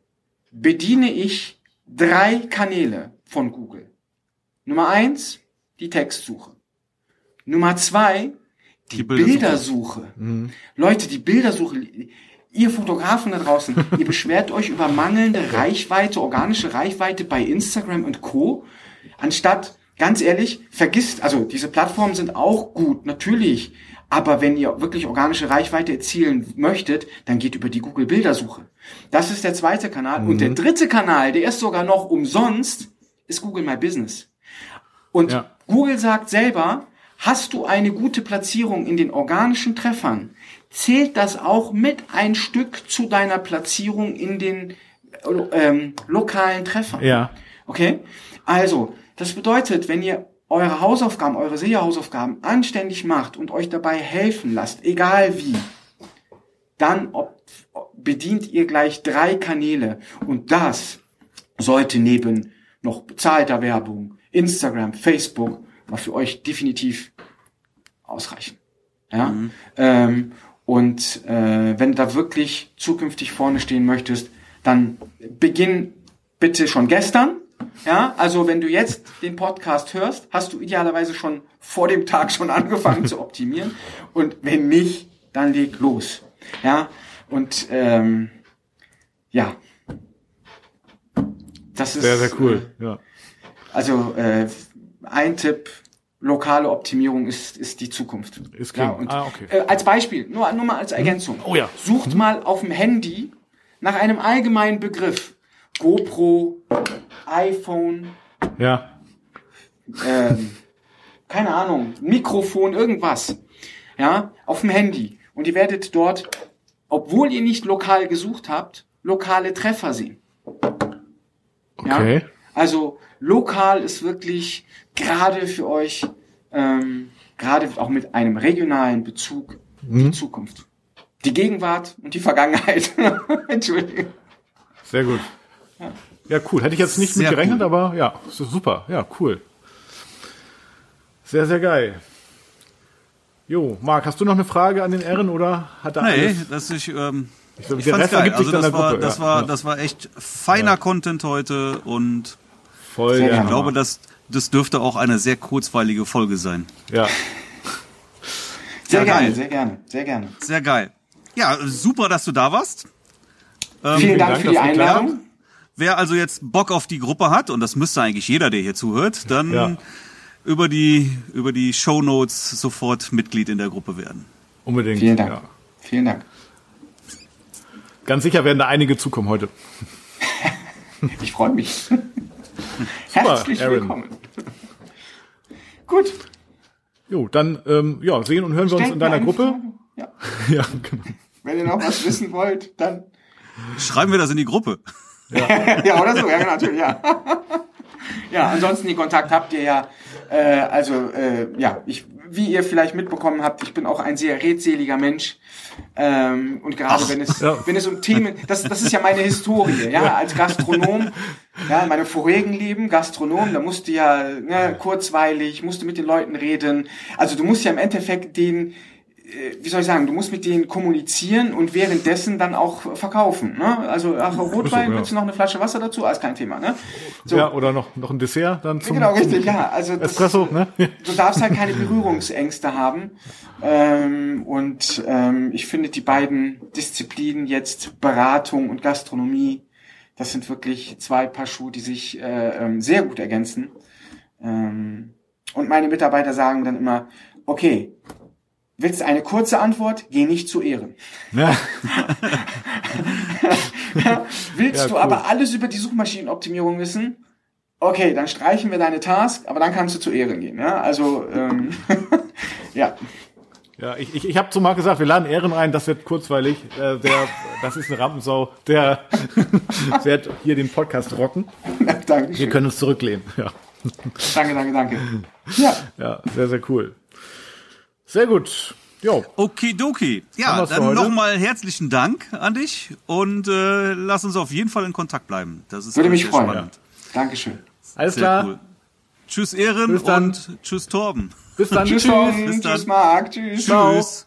bediene ich drei Kanäle von Google. Nummer eins, die Textsuche. Nummer zwei, die, die Bildersuche. Bildersuche. Mhm. Leute, die Bildersuche, ihr Fotografen da draußen, ihr beschwert euch über mangelnde Reichweite, organische Reichweite bei Instagram und Co. Anstatt Ganz ehrlich, vergisst, also diese Plattformen sind auch gut, natürlich, aber wenn ihr wirklich organische Reichweite erzielen möchtet, dann geht über die Google-Bildersuche. Das ist der zweite Kanal. Mhm. Und der dritte Kanal, der ist sogar noch umsonst, ist Google My Business. Und ja. Google sagt selber, Hast du eine gute Platzierung in den organischen Treffern, zählt das auch mit ein Stück zu deiner Platzierung in den ähm, lokalen Treffern. Ja. Okay? Also, das bedeutet, wenn ihr eure Hausaufgaben, eure S E O-Hausaufgaben anständig macht und euch dabei helfen lasst, egal wie, dann ob, bedient ihr gleich drei Kanäle. Und das sollte neben noch bezahlter Werbung, Instagram, Facebook, mal für euch definitiv ausreichen. Ja? Mhm. Ähm, und äh, wenn du da wirklich zukünftig vorne stehen möchtest, dann beginn bitte schon gestern. Ja, also wenn du jetzt den Podcast hörst, hast du idealerweise schon vor dem Tag schon angefangen zu optimieren. Und wenn nicht, dann leg los. Ja, und ähm, ja, das ist sehr, sehr cool. Ja. Also äh, ein Tipp: Lokale Optimierung ist ist die Zukunft. Ist klar. Ja, und ah, okay. äh, als Beispiel, nur nur mal als Ergänzung. Oh ja. Sucht mhm. mal auf dem Handy nach einem allgemeinen Begriff: GoPro, iPhone, ja, ähm, keine Ahnung, Mikrofon, irgendwas, ja, auf dem Handy. Und ihr werdet dort, obwohl ihr nicht lokal gesucht habt, lokale Treffer sehen. Okay. Ja? Also lokal ist wirklich gerade für euch, ähm, gerade auch mit einem regionalen Bezug, mhm. die Zukunft. Die Gegenwart und die Vergangenheit. Entschuldigung. Sehr gut. Ja. Ja, cool. Hätte ich jetzt nicht sehr mit gerechnet, cool. aber ja, super. Ja, cool. Sehr, sehr geil. Jo, Marc, hast du noch eine Frage an den Ehren oder hat er nee, alles? Nee, das ist, ähm, ich glaube, der Rest ergibt sich also dann in der war, Gruppe. Das, ja. war, das war echt feiner ja. Content heute und voll, ich ja. glaube, das, das dürfte auch eine sehr kurzweilige Folge sein. Ja. Sehr, sehr geil, geil, sehr gerne, sehr gerne. Sehr geil. Ja, super, dass du da warst. Ähm, Vielen Dank für die Einladung. Wer also jetzt Bock auf die Gruppe hat, und das müsste eigentlich jeder, der hier zuhört, dann ja. über die, über die Shownotes sofort Mitglied in der Gruppe werden. Unbedingt. Vielen Dank. Ja. Vielen Dank. Ganz sicher werden da einige zukommen heute. Ich freue mich. Herzlich Ehren. Willkommen. Gut. Jo, dann ähm, ja, sehen und hören wir Stellt uns in deiner Gruppe. Ja. Ja, genau. Wenn ihr noch was wissen wollt, dann schreiben wir das in die Gruppe. Ja. Ja, oder so, ja, natürlich, ja. Ja, ansonsten den Kontakt habt ihr ja, äh, also, äh, ja, ich, wie ihr vielleicht mitbekommen habt, ich bin auch ein sehr redseliger Mensch, ähm, und gerade Ach, wenn es, ja. wenn es um Themen, das, das ist ja meine Historie, ja, ja. als Gastronom, ja, meine vorigen Leben, Gastronom, da musst du ja, ne, kurzweilig, musst du mit den Leuten reden, also du musst ja im Endeffekt den, wie soll ich sagen, du musst mit denen kommunizieren und währenddessen dann auch verkaufen. Ne? Also ach, Rotwein, willst du noch eine Flasche Wasser dazu? Ah, ist kein Thema. Ne? So. Ja, oder noch noch ein Dessert dann zum Genau, richtig, zum ja. Also das, Espresso, ne? Du darfst halt keine Berührungsängste haben. Ähm, und ähm, ich finde die beiden Disziplinen jetzt, Beratung und Gastronomie, das sind wirklich zwei Paar Schuhe, die sich äh, sehr gut ergänzen. Ähm, und meine Mitarbeiter sagen dann immer, okay, willst du eine kurze Antwort? Geh nicht zu Ehren. Ja. ja. Willst ja, du cool. aber alles über die Suchmaschinenoptimierung wissen? Okay, dann streichen wir deine Task, aber dann kannst du zu Ehren gehen. Ja, also ähm, ja. Ja, ich ich, ich habe zu Marc gesagt, wir laden Ehren rein. Das wird kurzweilig. Äh, der, das ist eine Rampensau. Der wird hier den Podcast rocken. Ja, danke. Wir können uns zurücklehnen. Ja. Danke, danke, danke. Ja. Ja, sehr, sehr cool. Sehr gut. Jo. Okidoki. Ja, dann nochmal herzlichen Dank an dich und äh, lass uns auf jeden Fall in Kontakt bleiben. Das ist Würde mich freuen. Spannend. Ja. Dankeschön. Alles sehr klar. Cool. Tschüss Ehren und tschüss Torben. Bis dann. Tschüss, tschüss Torben. Bis dann. Tschüss Marc. Tschüss. Tschüss.